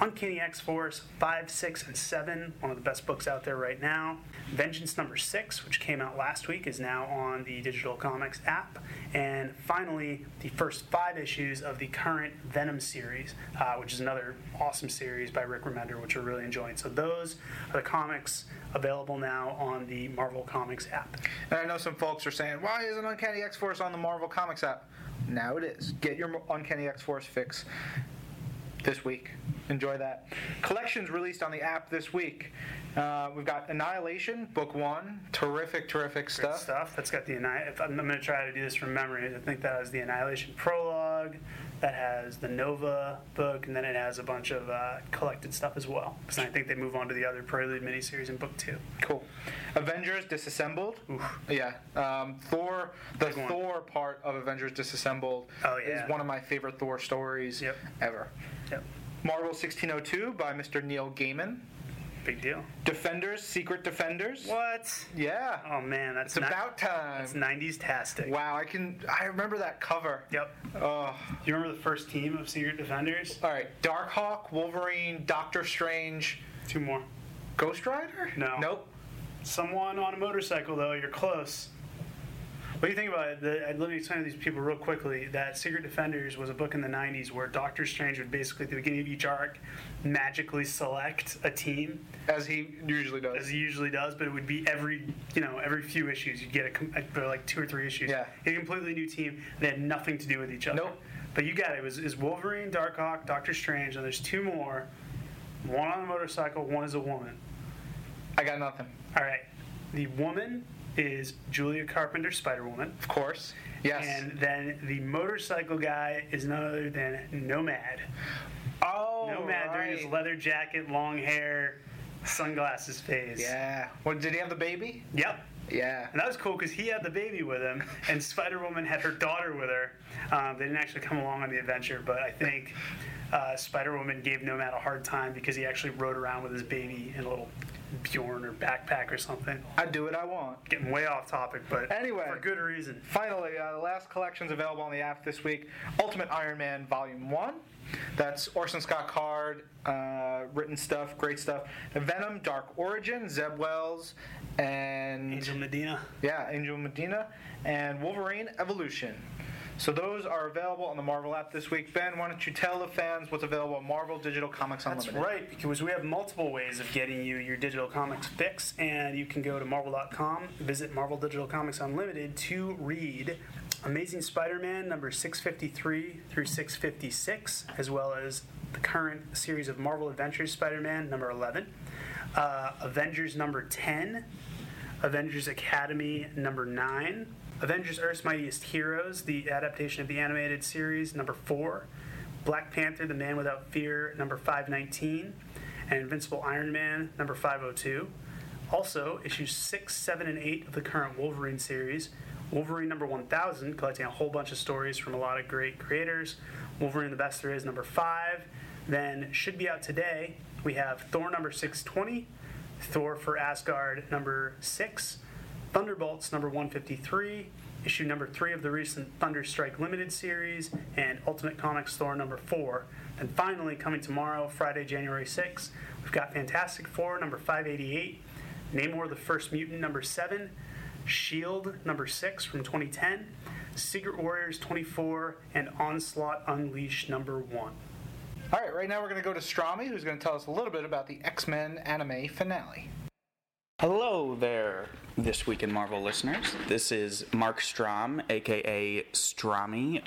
Uncanny X-Force 5, 6, and 7, one of the best books out there right now. Vengeance number 6, which came out last week, is now on the Digital Comics app. And finally, the first 5 issues of the current Venom series, which is another awesome series by Rick Remender, which we're really enjoying. So those are the comics available now on the Marvel Comics app. And I know some folks are saying, why isn't Uncanny X-Force on the Marvel Comics app? Now it is. Get your Uncanny X-Force fix this week. Enjoy that. Collections released on the app this week. We've got Annihilation, Book 1. Terrific stuff. Good stuff. That's got the I'm going to try to do this from memory. I think that was the Annihilation prologue. That has the Nova book, and then it has a bunch of collected stuff as well. Because I think they move on to the other Prelude miniseries in Book 2. Cool. Avengers Disassembled. Oof. Yeah. Thor, the Thor part of Avengers Disassembled is one of my favorite Thor stories ever. Yep. Marvel 1602 by Mr. Neil Gaiman. Big deal. Defenders, Secret Defenders. What? Yeah. Oh man, that's about time. It's 90s-tastic. Wow, I remember that cover. Yep. Oh. Do you remember the first team of Secret Defenders? All right, Darkhawk, Wolverine, Doctor Strange. 2 more. Ghost Rider? No. Nope. Someone on a motorcycle though. You're close. What do you think about it? Let me explain to these people real quickly that Secret Defenders was a book in the 90s where Doctor Strange would basically, at the beginning of each arc, magically select a team. As he usually does, but it would be every few issues. You'd get like 2 or 3 issues. Yeah. A completely new team. They had nothing to do with each other. Nope. But you got it. It was Wolverine, Darkhawk, Doctor Strange, and there's two more. One on a motorcycle, one is a woman. I got nothing. All right. The woman is Julia Carpenter's Spider-Woman. Of course. Yes. And then the motorcycle guy is none other than Nomad. Oh, Nomad right. During his leather jacket, long hair, sunglasses phase. Yeah. What, did he have the baby? Yep. Yeah. And that was cool because he had the baby with him, and Spider-Woman had her daughter with her. They didn't actually come along on the adventure, but I think Spider-Woman gave Nomad a hard time because he actually rode around with his baby in a little Bjorn or backpack or something. I do what I want. Getting way off topic, but anyway, for good reason. Finally, the last collection's available on the app this week, Ultimate Iron Man Volume 1. That's Orson Scott Card, written stuff, great stuff. Venom, Dark Origin, Zeb Wells, and Angel Medina. Yeah, Angel Medina, and Wolverine Evolution. So those are available on the Marvel app this week. Ben, why don't you tell the fans what's available on Marvel Digital Comics Unlimited? That's right, because we have multiple ways of getting you your digital comics fix, and you can go to marvel.com, visit Marvel Digital Comics Unlimited to read Amazing Spider-Man number 653 through 656, as well as the current series of Marvel Adventures Spider-Man number 11, Avengers number 10, Avengers Academy number 9, Avengers Earth's Mightiest Heroes, the adaptation of the animated series, number 4. Black Panther, The Man Without Fear, number 519. And Invincible Iron Man, number 502. Also, issues 6, 7, and 8 of the current Wolverine series. Wolverine number 1000, collecting a whole bunch of stories from a lot of great creators. Wolverine the Best There Is, number 5. Then, should be out today, we have Thor number 620, Thor for Asgard number 6, Thunderbolts number 153, issue number 3 of the recent Thunderstrike Limited series, and Ultimate Comics Thor number 4. And finally, coming tomorrow, Friday, January 6th, we've got Fantastic Four number 588, Namor the First Mutant number 7, Shield number 6 from 2010, Secret Warriors 24, and Onslaught Unleashed number 1. All right, right now we're going to go to Strami, who's going to tell us a little bit about the X-Men anime finale. Hello there, This Week in Marvel listeners. This is Mark Strom, a.k.a. Stromy,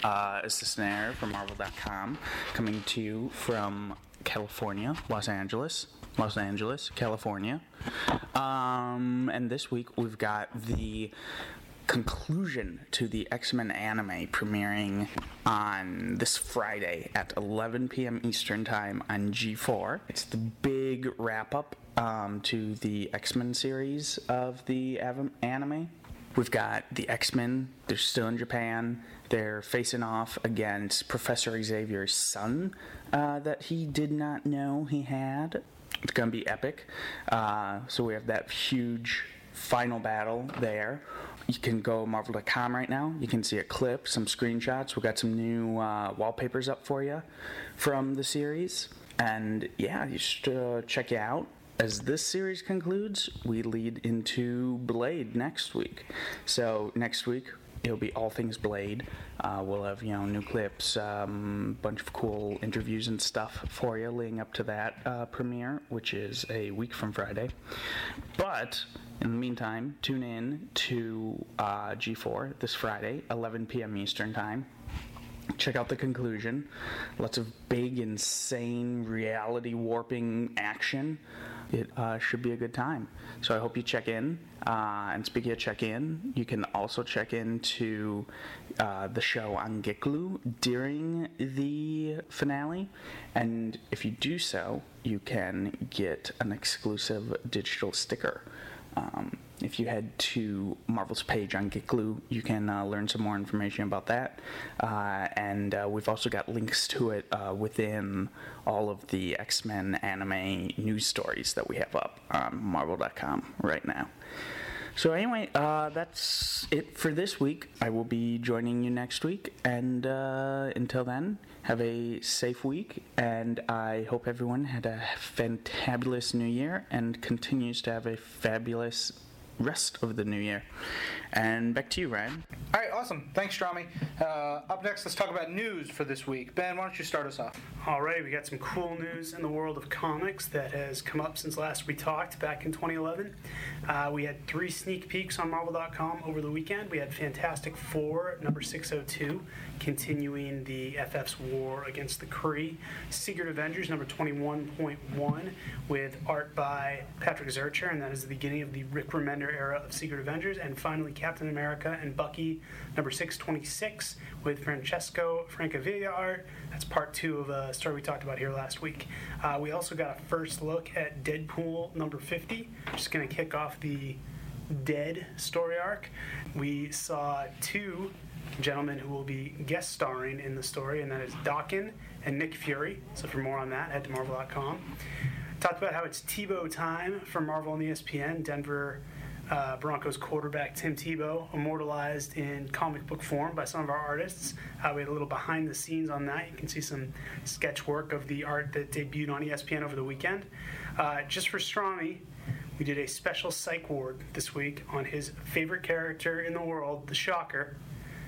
assistant editor from Marvel.com, coming to you from California, Los Angeles, California. And this week we've got the conclusion to the X-Men anime premiering on this Friday at 11 p.m. Eastern Time on G4. It's the big wrap-up to the X-Men series of the anime. We've got the X-Men. They're still in Japan. They're facing off against Professor Xavier's son that he did not know he had. It's going to be epic. So we have that huge final battle there. You can go marvel.com right now. You can see a clip, some screenshots. We've got some new wallpapers up for you from the series. And, yeah, you should check it out. As this series concludes, we lead into Blade next week. So next week, it'll be all things Blade. We'll have, new clips, bunch of cool interviews and stuff for you leading up to that premiere, which is a week from Friday. But in the meantime, tune in to G4 this Friday, 11 p.m. Eastern Time. Check out the conclusion. Lots of big, insane, reality-warping action. It should be a good time. So I hope you check in. And speaking of check-in, you can also check in to the show on Geeklu during the finale. And if you do so, you can get an exclusive digital sticker. If you head to Marvel's page on Geeklu, you can learn some more information about that. And we've also got links to it within all of the X-Men anime news stories that we have up on Marvel.com right now. So anyway, that's it for this week. I will be joining you next week. And until then, have a safe week. And I hope everyone had a fantabulous New Year and continues to have a fabulous rest of the new year. And back to you, Ryan. All right, awesome. Thanks, Strami. Up next, let's talk about news for this week. Ben, why don't you start us off? All right, we got some cool news in the world of comics that has come up since last we talked back in 2011. We had 3 sneak peeks on Marvel.com over the weekend. We had Fantastic Four, number 602, continuing the FF's war against the Kree. Secret Avengers, number 21.1, with art by Patrick Zurcher, and that is the beginning of the Rick Remender era of Secret Avengers. And finally, Captain America and Bucky, number 626, with Francesco Francavilla art. That's part 2 of a story we talked about here last week. We also got a first look at Deadpool, number 50. I'm just going to kick off the Dead story arc. We saw 2 gentlemen who will be guest starring in the story, and that is Dokken and Nick Fury. So for more on that, head to Marvel.com. Talked about how it's Tebow time for Marvel and ESPN. Denver Broncos quarterback Tim Tebow, immortalized in comic book form by some of our artists. We had a little behind the scenes on that. You can see some sketch work of the art that debuted on ESPN over the weekend. Just for Strami, we did a special psych ward this week on his favorite character in the world, the Shocker.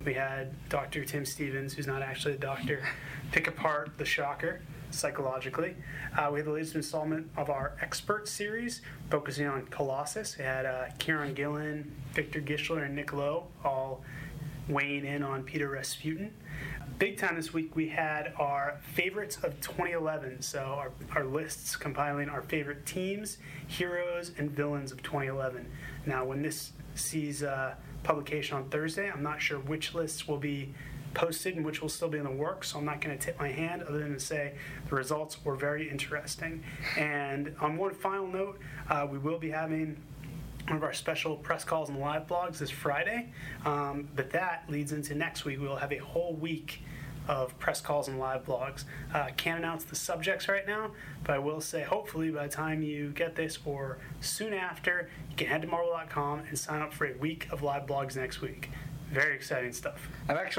We had Dr. Tim Stevens, who's not actually a doctor, pick apart the Shocker psychologically. We had the latest installment of our Expert series, focusing on Colossus. We had Kieran Gillen, Victor Gischler, and Nick Lowe all weighing in on Peter Rasputin. Big time this week, we had our favorites of 2011, so our lists compiling our favorite teams, heroes, and villains of 2011. Now, when this sees publication on Thursday, I'm not sure which lists will be posted and which will still be in the works, so I'm not going to tip my hand other than to say the results were very interesting. And on one final note, we will be having one of our special press calls and live blogs this Friday, but that leads into next week. We'll have a whole week of press calls and live blogs. Can't announce the subjects right now, but I will say hopefully by the time you get this or soon after, you can head to Marvel.com and sign up for a week of live blogs next week. Very exciting stuff. I'm going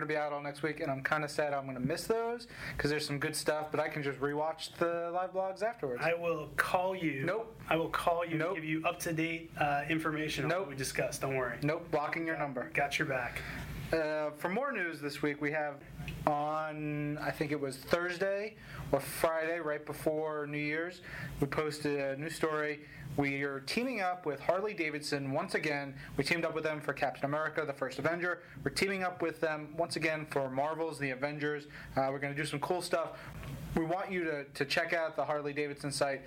to be out all next week, and I'm kind of sad I'm going to miss those because there's some good stuff, but I can just rewatch the live blogs afterwards. I will call you. Nope. I will call you and give you up-to-date information on what we discussed. Don't worry. Nope. Blocking your number. Got your back. For more news this week, we have on, I think it was Thursday or Friday, right before New Year's, we posted a new story. We are teaming up with Harley Davidson once again. We teamed up with them for Captain America, the First Avenger. We're teaming up with them once again for Marvel's The Avengers. We're going to do some cool stuff. We want you to check out the Harley Davidson site,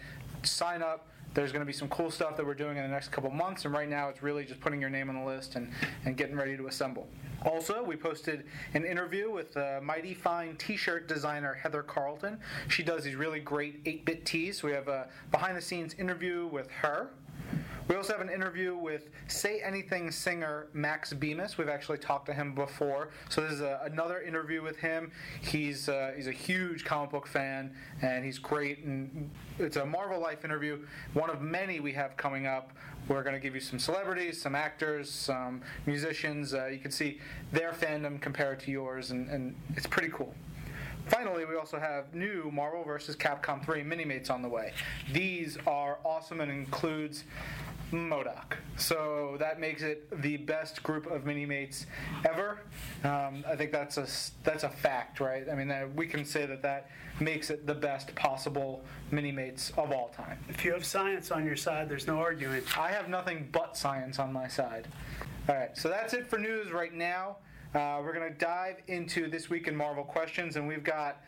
sign up. There's going to be some cool stuff that we're doing in the next couple months, and right now it's really just putting your name on the list and getting ready to assemble. Also, we posted an interview with mighty fine t-shirt designer Heather Carlton. She does these really great 8-bit tees. So we have a behind-the-scenes interview with her. We also have an interview with Say Anything singer Max Bemis. We've actually talked to him before, so this is another interview with him. He's a huge comic book fan, and he's great. And it's a Marvel Life interview, one of many we have coming up. We're going to give you some celebrities, some actors, some musicians. You can see their fandom compared to yours, and it's pretty cool. Finally, we also have new Marvel vs. Capcom 3 mini-mates on the way. These are awesome and includes MODOK. So that makes it the best group of mini-mates ever. I think that's a fact, right? I mean, we can say that makes it the best possible mini-mates of all time. If you have science on your side, there's no arguing. I have nothing but science on my side. All right, so that's it for news right now. We're going to dive into This Week in Marvel questions, and we've got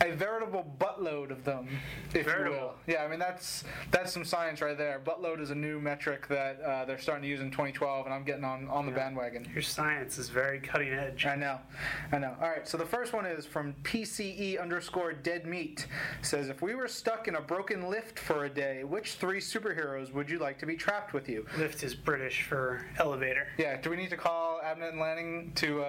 a veritable buttload of them, if you will. Yeah, I mean, that's some science right there. Buttload is a new metric that they're starting to use in 2012, and I'm getting on the bandwagon. Your science is very cutting edge. I know. All right, so the first one is from PCE_deadmeat. Says, if we were stuck in a broken lift for a day, which 3 superheroes would you like to be trapped with you? Lift is British for elevator. Yeah, do we need to call Abnett and Lanning to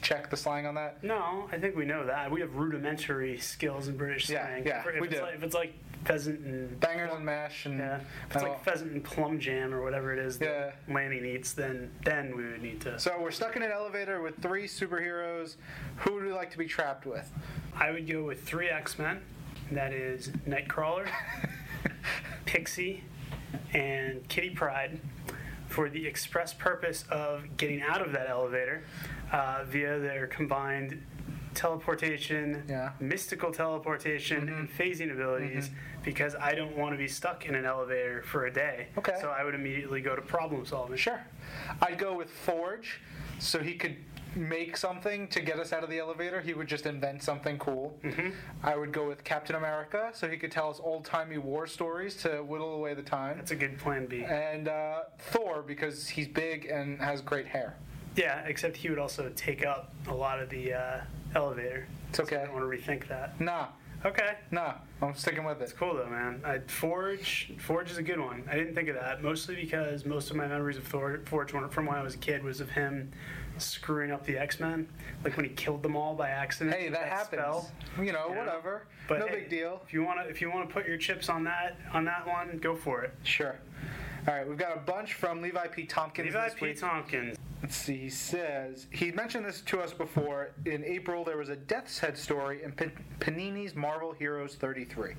check the slang on that? No, I think we know that. We have rudimentary skills in British slang. Yeah, we do. If it's like pheasant and bangers and mash, and if it's like pheasant and plum jam or whatever it is that Lanning eats, then we would need to. So we're stuck in an elevator with 3 superheroes. Who would we like to be trapped with? I would go with 3 X-Men. That is Nightcrawler, Pixie, and Kitty Pryde. for the express purpose of getting out of that elevator via their combined teleportation, mystical teleportation, and phasing abilities, because I don't want to be stuck in an elevator for a day. Okay. So I would immediately go to problem solving. Sure. I'd go with Forge, so he could make something to get us out of the elevator. He would just invent something cool. I would go with Captain America, so he could tell us old-timey war stories to whittle away the time. That's a good plan B. And Thor, because he's big and has great hair. Yeah, except he would also take up a lot of the... elevator. It's okay. So I don't want to rethink that. Nah. Okay. Nah. I'm sticking with it. It's cool, though, man. Forge is a good one. I didn't think of that, mostly because most of my memories of Forge from when I was a kid was of him screwing up the X-Men, like when he killed them all by accident. Hey, that happens. Spell. You know, whatever. But no big deal. If you want to put your chips on that one, go for it. Sure. All right, we've got a bunch from Levi P. Tompkins. Let's see, he says, he mentioned this to us before. In April, there was a Death's Head story in Panini's Marvel Heroes 33.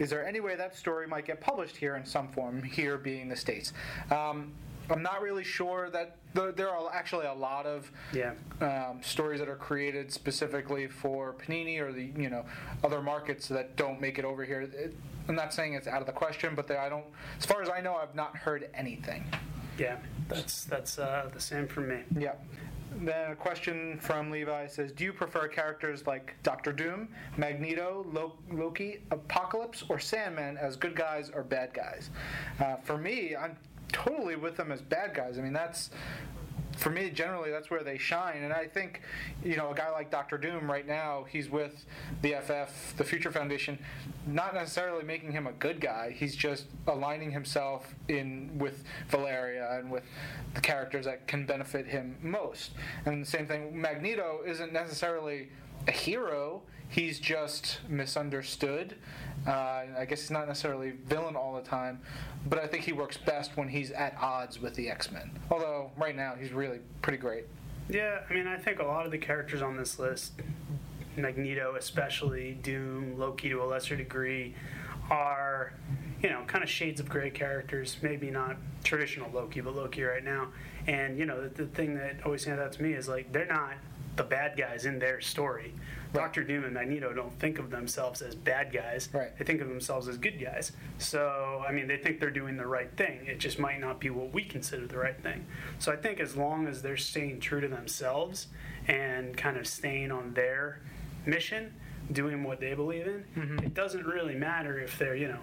Is there any way that story might get published here in some form, here being the States? I'm not really sure that there are actually a lot of stories that are created specifically for Panini or the other markets that don't make it over here. I'm not saying it's out of the question, but I don't. As far as I know, I've not heard anything. Yeah, that's the same for me. Yeah. Then a question from Levi says, do you prefer characters like Doctor Doom, Magneto, Loki, Apocalypse, or Sandman as good guys or bad guys? For me, I'm totally with them as bad guys. I mean, that's, for me, generally, that's where they shine. And I think, a guy like Doctor Doom right now, he's with the FF, the Future Foundation, not necessarily making him a good guy. He's just aligning himself with Valeria and with the characters that can benefit him most. And the same thing, Magneto isn't necessarily a hero. He's just misunderstood. I guess he's not necessarily a villain all the time, but I think he works best when he's at odds with the X-Men. Although, right now, he's really pretty great. Yeah, I mean, I think a lot of the characters on this list, Magneto especially, Doom, Loki to a lesser degree, are, kind of shades of gray characters. Maybe not traditional Loki, but Loki right now. And, the thing that always stands out to me is, they're not the bad guys in their story. Right. Dr. Doom and Magneto don't think of themselves as bad guys. Right. They think of themselves as good guys. So, I mean, they think they're doing the right thing. It just might not be what we consider the right thing. So I think as long as they're staying true to themselves and kind of staying on their mission, doing what they believe in, it doesn't really matter if they're,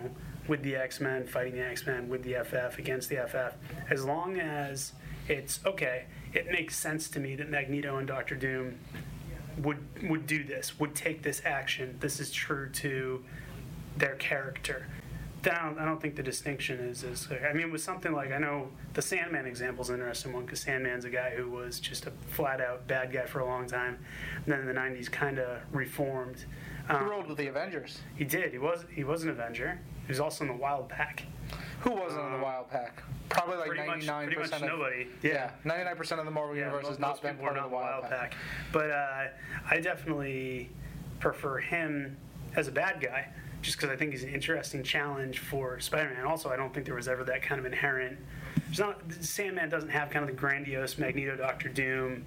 with the X-Men, fighting the X-Men, with the FF, against the FF, as long as it's okay. It makes sense to me that Magneto and Doctor Doom would do this, would take this action. This is true to their character. I don't think the distinction is as clear. I mean, with something like, I know the Sandman example is an interesting one, because Sandman's a guy who was just a flat-out bad guy for a long time, and then in the 90s kind of reformed. He rolled with the Avengers. He did. He was an Avenger. He was also in the Wild Pack. Who wasn't in the Wild Pack? Probably like 99% of nobody. Yeah, 99% of the Marvel universe has not been part of the Wild Pack. But I definitely prefer him as a bad guy, just because I think he's an interesting challenge for Spider-Man. Also, I don't think there was ever that kind of inherent. Sandman doesn't have kind of the grandiose Magneto, Doctor Doom,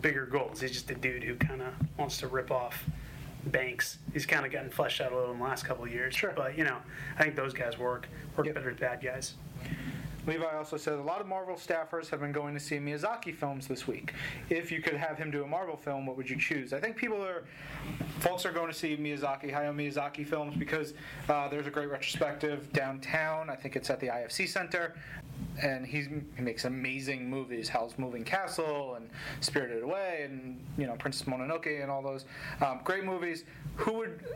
bigger goals. He's just a dude who kind of wants to rip off Banks. He's kind of gotten fleshed out a little in the last couple of years. Sure. But, I think those guys work better than bad guys. Levi also says, a lot of Marvel staffers have been going to see Miyazaki films this week. If you could have him do a Marvel film, what would you choose? I think folks are going to see Hayao Miyazaki films because there's a great retrospective downtown. I think it's at the IFC Center. And he makes amazing movies, Howl's Moving Castle and Spirited Away and, Princess Mononoke and all those great movies.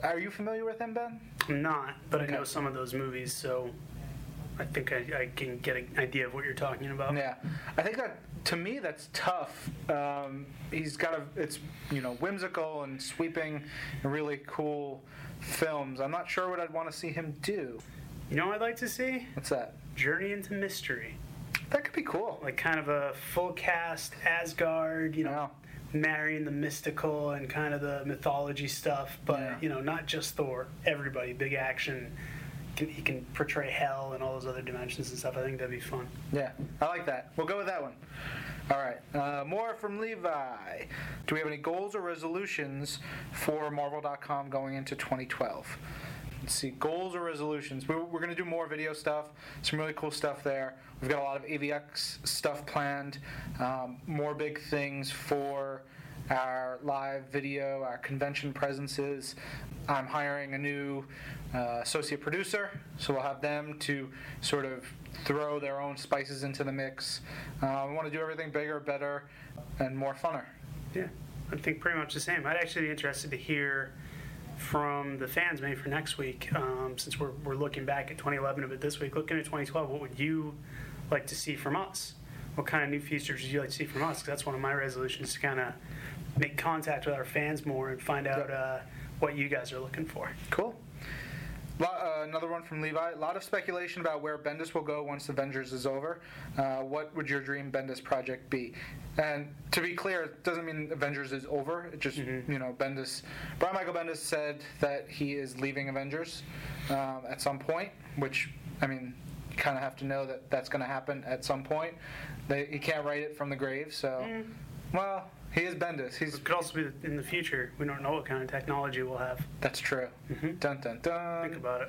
Are you familiar with him, Ben? I'm not, but okay. I know some of those movies, so I think I can get an idea of what you're talking about. Yeah. I think that, to me, that's tough. He's got it's whimsical and sweeping and really cool films. I'm not sure what I'd want to see him do. You know what I'd like to see? What's that? Journey into Mystery. That could be cool. Like kind of a full cast Asgard, marrying the mystical and kind of the mythology stuff, but not just Thor. Everybody, big action, he can portray hell and all those other dimensions and stuff. I think that'd be fun. Yeah, I like that. We'll go with that one. All right. More from Levi. Do we have any goals or resolutions for Marvel.com going into 2012? Let's see, goals or resolutions. We're going to do more video stuff, some really cool stuff there. We've got a lot of AVX stuff planned, more big things for our live video, our convention presences. I'm hiring a new associate producer, so we'll have them to sort of throw their own spices into the mix. We want to do everything bigger, better, and more funner. Yeah, I think pretty much the same. I'd actually be interested to hear from the fans maybe for next week, since we're looking back at 2011 a bit this week. Looking at 2012, what would you like to see from us? What kind of new features would you like to see from us? Because that's one of my resolutions, to kind of make contact with our fans more and find out what you guys are looking for. Cool. Another one from Levi. A lot of speculation about where Bendis will go once Avengers is over. What would your dream Bendis project be? And to be clear, it doesn't mean Avengers is over. It just, you know, Bendis. Brian Michael Bendis said that he is leaving Avengers at some point, which, I mean, you kind of have to know that that's going to happen at some point. He can't write it from the grave, so, well... He is Bendis. It could also be in the future. We don't know what kind of technology we'll have. That's true. Dun, dun, dun. Think about it.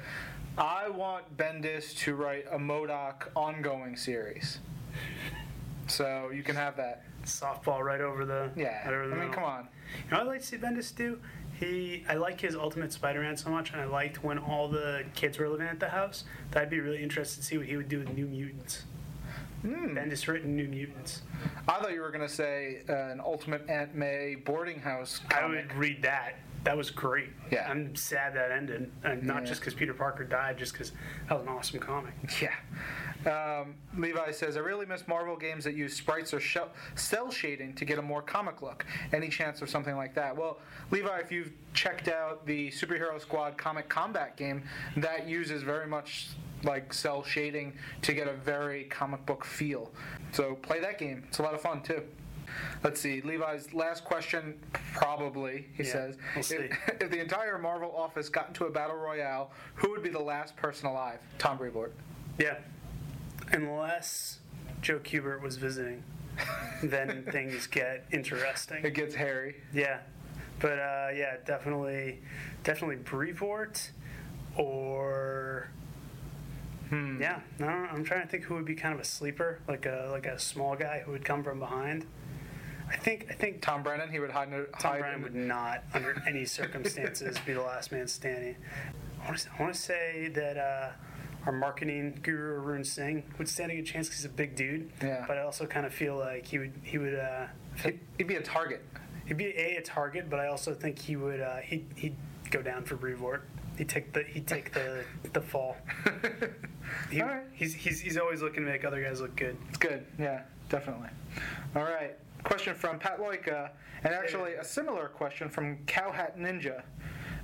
I want Bendis to write a MODOK ongoing series. So you can have that. Softball right over the... Yeah. Right over the middle. Come on. You know what I'd like to see Bendis do? I like his Ultimate Spider-Man so much, and I liked when all the kids were living at the house, that I'd be really interested to see what he would do with New Mutants. Bendis written New Mutants. I thought you were going to say an Ultimate Aunt May boarding house comic. I would read that. That was great. Yeah. I'm sad that ended. And not just because Peter Parker died, just because that was an awesome comic. Yeah. Levi says, I really miss Marvel games that use sprites or cell shading to get a more comic look. Any chance of something like that? Well, Levi, if you've checked out the Superhero Squad Comic Combat game, that uses very much... like cell shading to get a very comic book feel. So play that game. It's a lot of fun too. Let's see. Levi's last question, probably, he says. We'll see. If the entire Marvel office got into a battle royale, who would be the last person alive? Tom Brevoort. Yeah. Unless Joe Kubert was visiting, then things get interesting. It gets hairy. Yeah. But yeah, definitely Brevoort or... Yeah, no, I'm trying to think who would be kind of a sleeper, like a small guy who would come from behind. I think Tom Brennan. He would hide. Tom Brennan would not, under any circumstances, be the last man standing. I want to say that our marketing guru Arun Singh would stand a good chance because he's a big dude. Yeah. But I also kind of feel like he'd be a target. He'd be a target, but I also think he would he'd go down for Brevoort. He'd take the fall. All right. He's always looking to make other guys look good. It's good, yeah, definitely. All right, question from Pat Loika, and actually a similar question from Cowhat Ninja.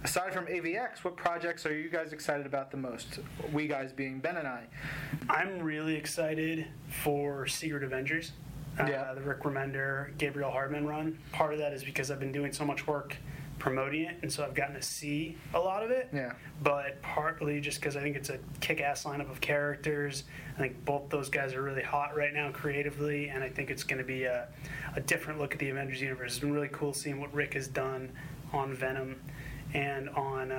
Aside from AVX, what projects are you guys excited about the most? We guys being Ben and I. I'm really excited for Secret Avengers, the Rick Remender, Gabriel Hardman run. Part of that is because I've been doing so much work promoting it, and so I've gotten to see a lot of it, but partly just because I think it's a kick-ass lineup of characters. I think both those guys are really hot right now creatively, and I think it's going to be a different look at the Avengers universe. It's been really cool seeing what Rick has done on Venom and on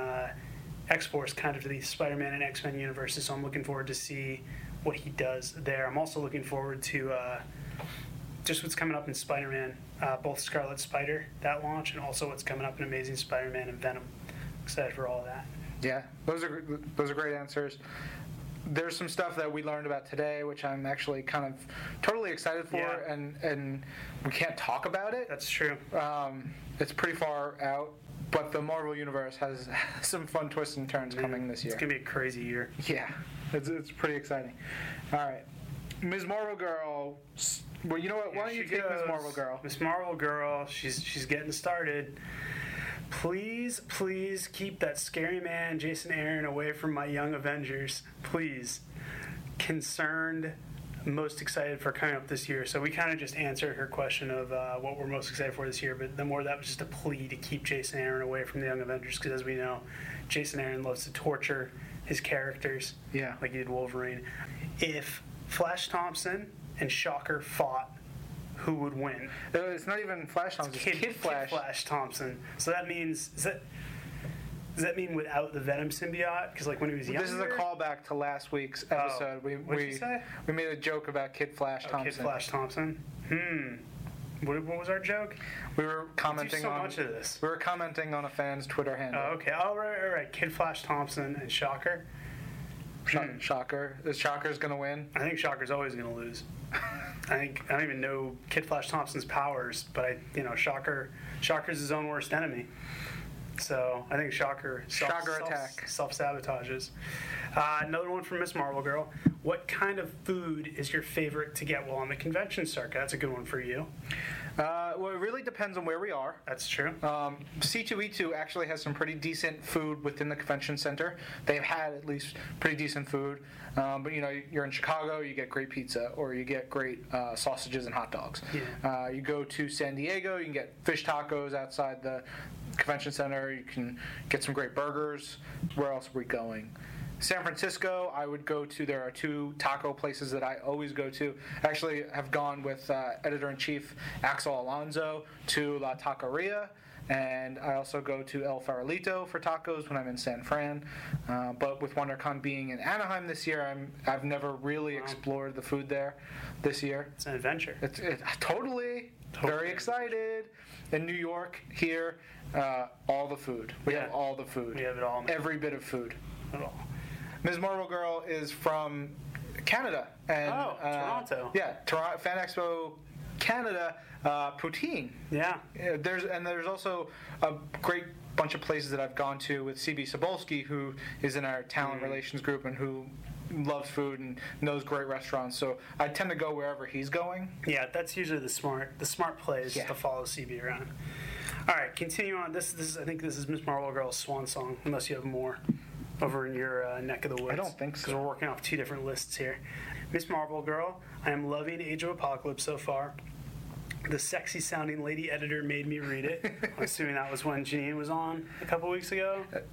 X-Force, kind of the Spider-Man and X-Men universes, so I'm looking forward to see what he does there. I'm also looking forward to just what's coming up in Spider-Man, both Scarlet Spider, that launch, and also what's coming up in Amazing Spider-Man and Venom. Excited for all of that. Yeah, those are great answers. There's some stuff that we learned about today, which I'm actually kind of totally excited for, and we can't talk about it. That's true. It's pretty far out, but the Marvel Universe has some fun twists and turns coming this year. It's going to be a crazy year. Yeah, it's pretty exciting. All right. Ms. Marvel Girl... Well, you know what? Why don't you take Ms. Marvel Girl? Ms. Marvel Girl, she's getting started. Please, please keep that scary man, Jason Aaron, away from my young Avengers. Please. Concerned most excited for coming up this year. So we kind of just answered her question of what we're most excited for this year, but the more that was just a plea to keep Jason Aaron away from the Young Avengers, because as we know, Jason Aaron loves to torture his characters. Yeah. Like he did Wolverine. If Flash Thompson and Shocker fought, who would win? No, it's not even Flash Thompson. It's Kid Flash. Kid Flash Thompson. So that means... Does that mean without the Venom symbiote? Because like when he was younger. This is a callback to last week's episode. Oh, what'd you say? We made a joke about Kid Flash Thompson. Kid Flash Thompson. What was our joke? We were commenting on much of this. We were commenting on a fan's Twitter handle. Oh, okay. All right, Kid Flash Thompson and Shocker. Shocker. Is Shocker's gonna win? I think Shocker's always gonna lose. I don't even know Kid Flash Thompson's powers, but Shocker's his own worst enemy. So I think Shocker self-sabotages. Another one from Miss Marvel Girl. What kind of food is your favorite to get while on the convention circuit? That's a good one for you. Well, it really depends on where we are. That's true. C2E2 actually has some pretty decent food within the convention center. They've had at least pretty decent food. But, you know, you're in Chicago, you get great pizza, or you get great sausages and hot dogs. Yeah. You go to San Diego, you can get fish tacos outside the convention center. You can get some great burgers. Where else are we going? San Francisco, I would go to. There are two taco places that I always go to. Actually, have gone with editor-in-chief Axel Alonso to La Taqueria, and I also go to El Farolito for tacos when I'm in San Fran. But with WonderCon being in Anaheim this year, I've never really explored the food there this year. It's an adventure. It's totally very excited. In New York, here, all the food. We have all the food. We have it all. Man. Every bit of food. At all. Ms. Marvel Girl is from Canada. And, Toronto. Yeah, Fan Expo Canada poutine. Yeah. There's also a great bunch of places that I've gone to with CB Sobolski, who is in our talent relations group and who loves food and knows great restaurants. So I tend to go wherever he's going. Yeah, that's usually the smart play is to follow CB around. All right, continue on. I think this is Ms. Marvel Girl's swan song, unless you have more. Over in your neck of the woods. I don't think so. Because we're working off two different lists here. Miss Marvel Girl, I am loving Age of Apocalypse so far. The sexy sounding lady editor made me read it. I'm assuming that was when Janine was on a couple weeks ago. Did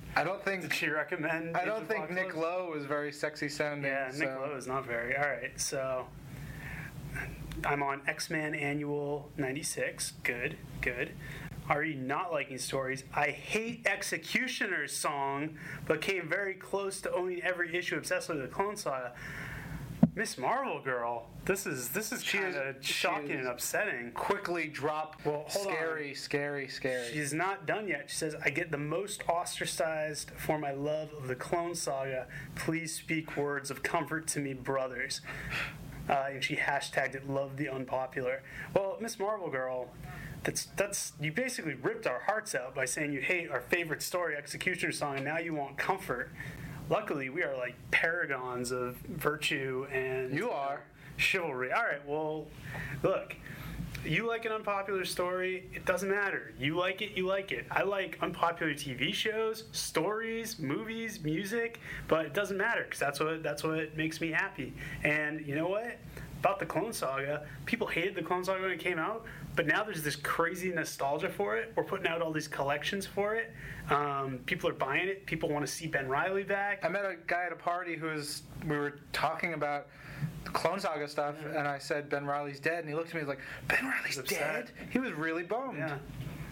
she recommend? I don't think Nick Lowe was very sexy sounding. Yeah, Nick Lowe is not very. All right, so I'm on X-Men Annual 96. Good. Are you not liking stories? I hate Executioner's song, but came very close to owning every issue obsessed with the Clone Saga. Miss Marvel Girl, this is kind of shocking and upsetting. Quickly drop. Well, hold on. Scary. She's not done yet. She says, I get the most ostracized for my love of the Clone Saga. Please speak words of comfort to me, brothers. And she hashtagged it, love the unpopular. Well, Miss Marvel Girl, that's you basically ripped our hearts out by saying you hate our favorite story, Executioner song, and now you want comfort. Luckily, we are like paragons of virtue and you are chivalry. All right, well, look, you like an unpopular story, it doesn't matter. You like it. I like unpopular TV shows, stories, movies, music, but it doesn't matter because that's what makes me happy. And you know what? About the Clone Saga, people hated the Clone Saga when it came out, but now there's this crazy nostalgia for it. We're putting out all these collections for it. People are buying it. People want to see Ben Reilly back. I met a guy at a party we were talking about Clone Saga stuff, and I said, Ben Reilly's dead, and he looked at me and was like, Ben Reilly's dead? He was really bummed. Yeah.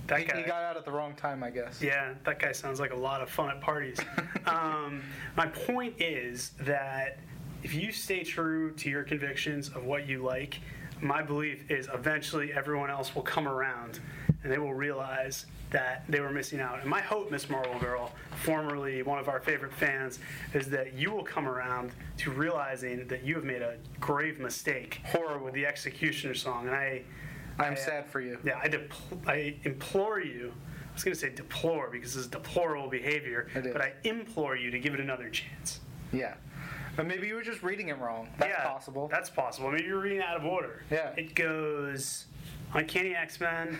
That guy. He got out at the wrong time, I guess. Yeah, that guy sounds like a lot of fun at parties. My point is that if you stay true to your convictions of what you like, my belief is eventually everyone else will come around and they will realize that they were missing out. And my hope, Miss Marvel Girl, formerly one of our favorite fans, is that you will come around to realizing that you have made a grave mistake. Horror with the Executioner song. And I'm sad for you. Yeah, I implore you. I was going to say deplore because this is deplorable behavior. It is. But I implore you to give it another chance. Yeah. But maybe you were just reading it wrong. That's possible. That's possible. Maybe you're reading out of order. Yeah. It goes Uncanny X-Men,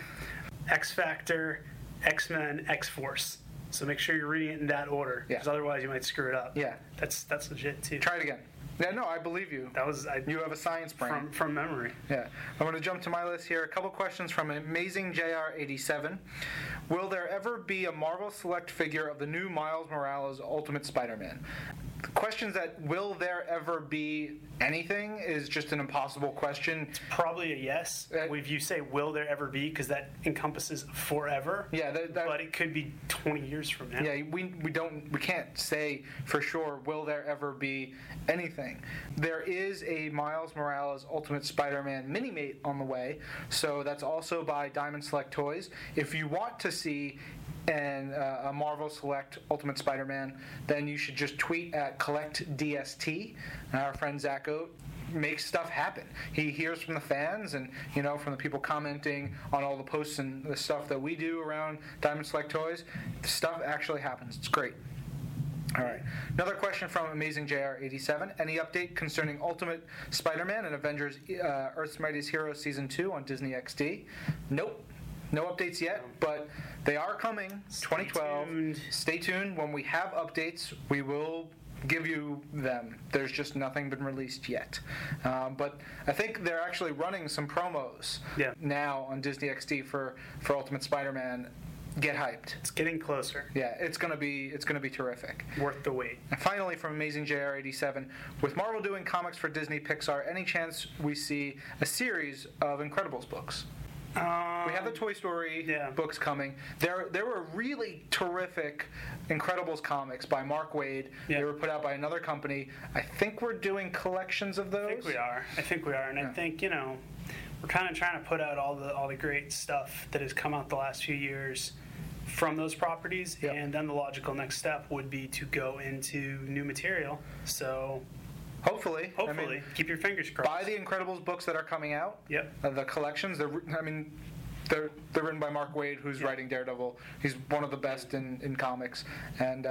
X-Factor, X-Men, X-Force. So make sure you're reading it in that order. Because otherwise you might screw it up. Yeah. That's legit, too. Try it again. Yeah, no, I believe you. That was you have a science brain from memory. Yeah, I'm going to jump to my list here. A couple questions from Amazing JR87. Will there ever be a Marvel Select figure of the new Miles Morales Ultimate Spider-Man? The questions that will there ever be anything is just an impossible question. It's probably a yes. If you say will there ever be, because that encompasses forever. Yeah, but it could be 20 years from now. Yeah, we can't say for sure will there ever be anything. There is a Miles Morales Ultimate Spider-Man Mini-Mate on the way, so that's also by Diamond Select Toys. If you want to see a Marvel Select Ultimate Spider-Man, then you should just tweet at CollectDST. Our friend Zach Oat makes stuff happen. He hears from the fans and, you know, from the people commenting on all the posts and the stuff that we do around Diamond Select Toys. Stuff actually happens. It's great. All right. Another question from Amazing JR87. Any update concerning Ultimate Spider-Man and Avengers Earth's Mightiest Heroes Season 2 on Disney XD? Nope. No updates yet, but they are coming. 2012. Stay tuned. When we have updates, we will give you them. There's just nothing been released yet. But I think they're actually running some promos now on Disney XD for Ultimate Spider-Man. Get hyped. It's getting closer. Yeah, it's gonna be terrific. Worth the wait. And finally, from Amazing JR87, with Marvel doing comics for Disney Pixar, any chance we see a series of Incredibles books? We have the Toy Story books coming. There were really terrific Incredibles comics by Mark Waid. Yeah. They were put out by another company. I think we're doing collections of those. I think we are. And I think, you know, we're kind of trying to put out all the great stuff that has come out the last few years from those properties. Yep. And then the logical next step would be to go into new material. So... Hopefully. I mean, keep your fingers crossed. Buy the Incredibles books that are coming out. Yep. The collections. They're written by Mark Waid, who's writing Daredevil. He's one of the best in comics. And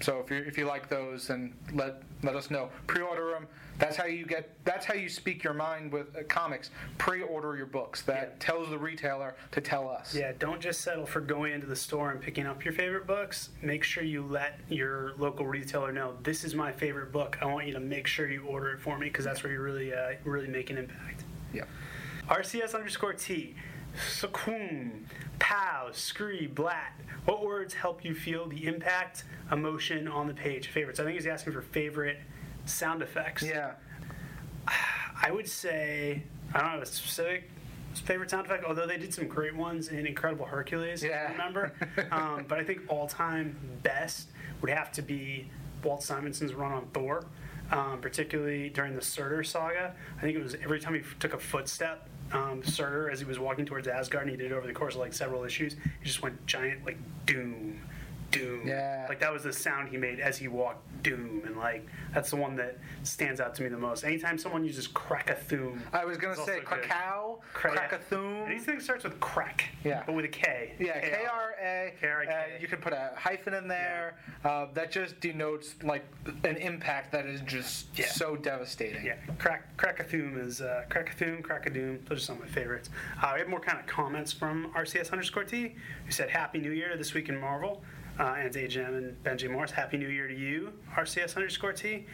so if you like those, then let us know. Pre-order them. That's how you speak your mind with comics. Pre-order your books. That tells the retailer to tell us. Yeah, don't just settle for going into the store and picking up your favorite books. Make sure you let your local retailer know, this is my favorite book. I want you to make sure you order it for me, because that's where you really make an impact. Yeah. RCS_T. Sukum, pow, scree, blat. What words help you feel the impact, emotion on the page? Favorites. I think he's asking for favorite sound effects. Yeah. I would say, I don't have a specific favorite sound effect, although they did some great ones in Incredible Hercules, I remember. But I think all-time best would have to be Walt Simonson's run on Thor, particularly during the Surtur saga. I think it was every time he took a footstep, Surtur, as he was walking towards Asgard, and he did it over the course of like several issues, he just went giant, like, doom. Yeah. Like, that was the sound he made as he walked, doom, and like that's the one that stands out to me the most. Anytime someone uses crack-a-thoom. I was going to say krakow, crack-a-thoom. Anything starts with crack, but with a K. Yeah, K-R-A. K-R-A. You can put a hyphen in there. Yeah. That just denotes like an impact that is just so devastating. Yeah, crack-a-thoom is crack-a-thoom, crack-a-doom. Those are some of my favorites. We have more kind of comments from RCS_T, who said, Happy New Year to This Week in Marvel. And to H&M and Benji Morris, Happy New Year to you, RCS_T.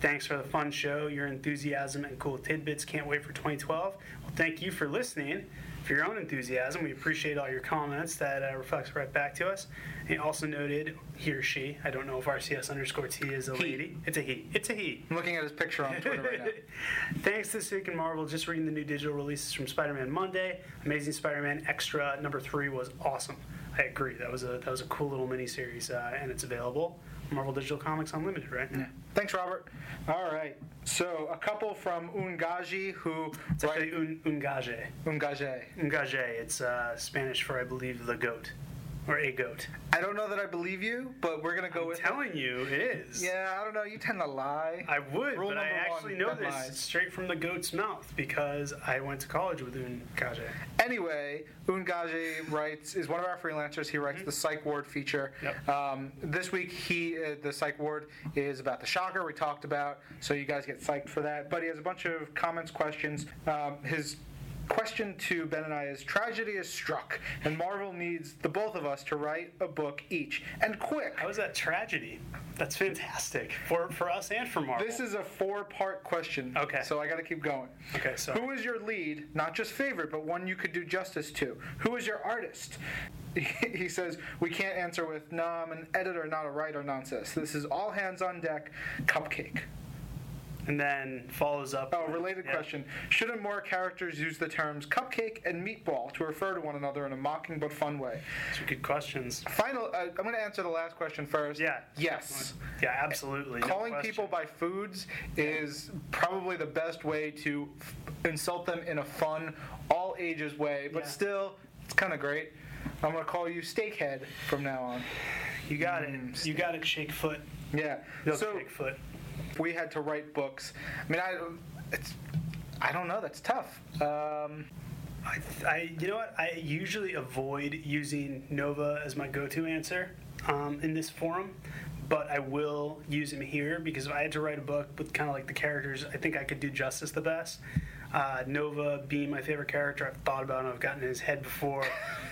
Thanks for the fun show, your enthusiasm, and cool tidbits. Can't wait for 2012. Well, thank you for listening, for your own enthusiasm. We appreciate all your comments. That reflects right back to us. He also noted, he or she, I don't know if RCS_T is a lady. It's a he. I'm looking at his picture on Twitter right now. Thanks to Sick and Marvel, just reading the new digital releases from Spider-Man Monday. Amazing Spider-Man Extra #3 was awesome. I agree. That was a cool little miniseries, and it's available. Marvel Digital Comics Unlimited, right? Yeah. Thanks, Robert. All right. So a couple from Ungaji, who... It's actually Ungaje. Ungaje. It's Spanish for, I believe, the goat. Or a goat. I don't know that I believe you, but we're going to go with it. I'm telling you, it is. Yeah, I don't know. You tend to lie. I would, but I actually know this straight from the goat's mouth because I went to college with Ungaje. Anyway, Ungaje is one of our freelancers. He writes the Psych Ward feature. Yep. This week, the Psych Ward is about the Shocker we talked about, so you guys get psyched for that. But he has a bunch of comments, questions. His Question to Ben and I is, tragedy is struck, and Marvel needs the both of us to write a book each, and quick. How is that tragedy? That's fantastic for us and for Marvel. This is a four-part question, okay, so I got to keep going. Okay, so who is your lead, not just favorite, but one you could do justice to? Who is your artist? He says, we can't answer with, no, I'm an editor, not a writer nonsense. This is all hands on deck, cupcake. And then follows up. Oh, related question. Shouldn't more characters use the terms cupcake and meatball to refer to one another in a mocking but fun way? Those are good questions. Final, I'm going to answer the last question first. Yeah. Yes. Yeah, absolutely. Calling people by foods is probably the best way to insult them in a fun, all-ages way, but still, it's kind of great. I'm going to call you Steakhead from now on. You got it. You got it, Shakefoot. Yeah. Shakefoot. We had to write books. I mean, I don't know. That's tough. You know what? I usually avoid using Nova as my go-to answer in this forum, but I will use him here because if I had to write a book with kind of like the characters, I think I could do justice the best. Nova being my favorite character, I've thought about him. I've gotten in his head before.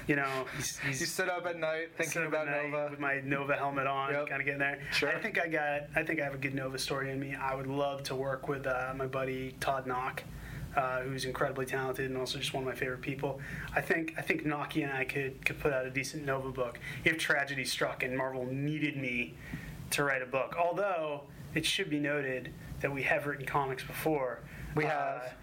You know, he's sit up at night thinking about Nova with my Nova helmet on, kind of getting there. Sure. I think I have a good Nova story in me. I would love to work with my buddy Todd Knock, who's incredibly talented and also just one of my favorite people. I think Knocki and I could put out a decent Nova book if tragedy struck and Marvel needed me to write a book. Although it should be noted that we have written comics before. We have.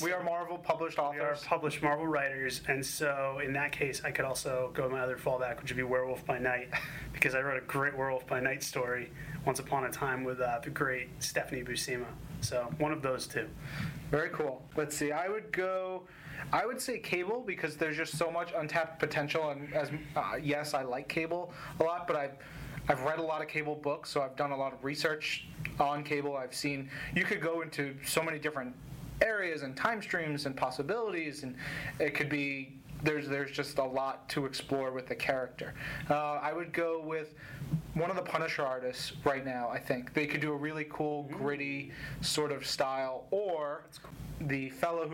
We are Marvel published authors. We are published Marvel writers, and so in that case, I could also go my other fallback, which would be Werewolf by Night, because I wrote a great Werewolf by Night story once upon a time with the great Stephanie Buscema. So one of those two. Very cool. Let's see. I would say Cable because there's just so much untapped potential. And as yes, I like Cable a lot, but I've read a lot of Cable books, so I've done a lot of research on Cable. I've seen you could go into so many different areas and time streams and possibilities, and it could be there's just a lot to explore with the character. I would go with one of the Punisher artists right now. I think they could do a really cool, gritty sort of style, or the fellow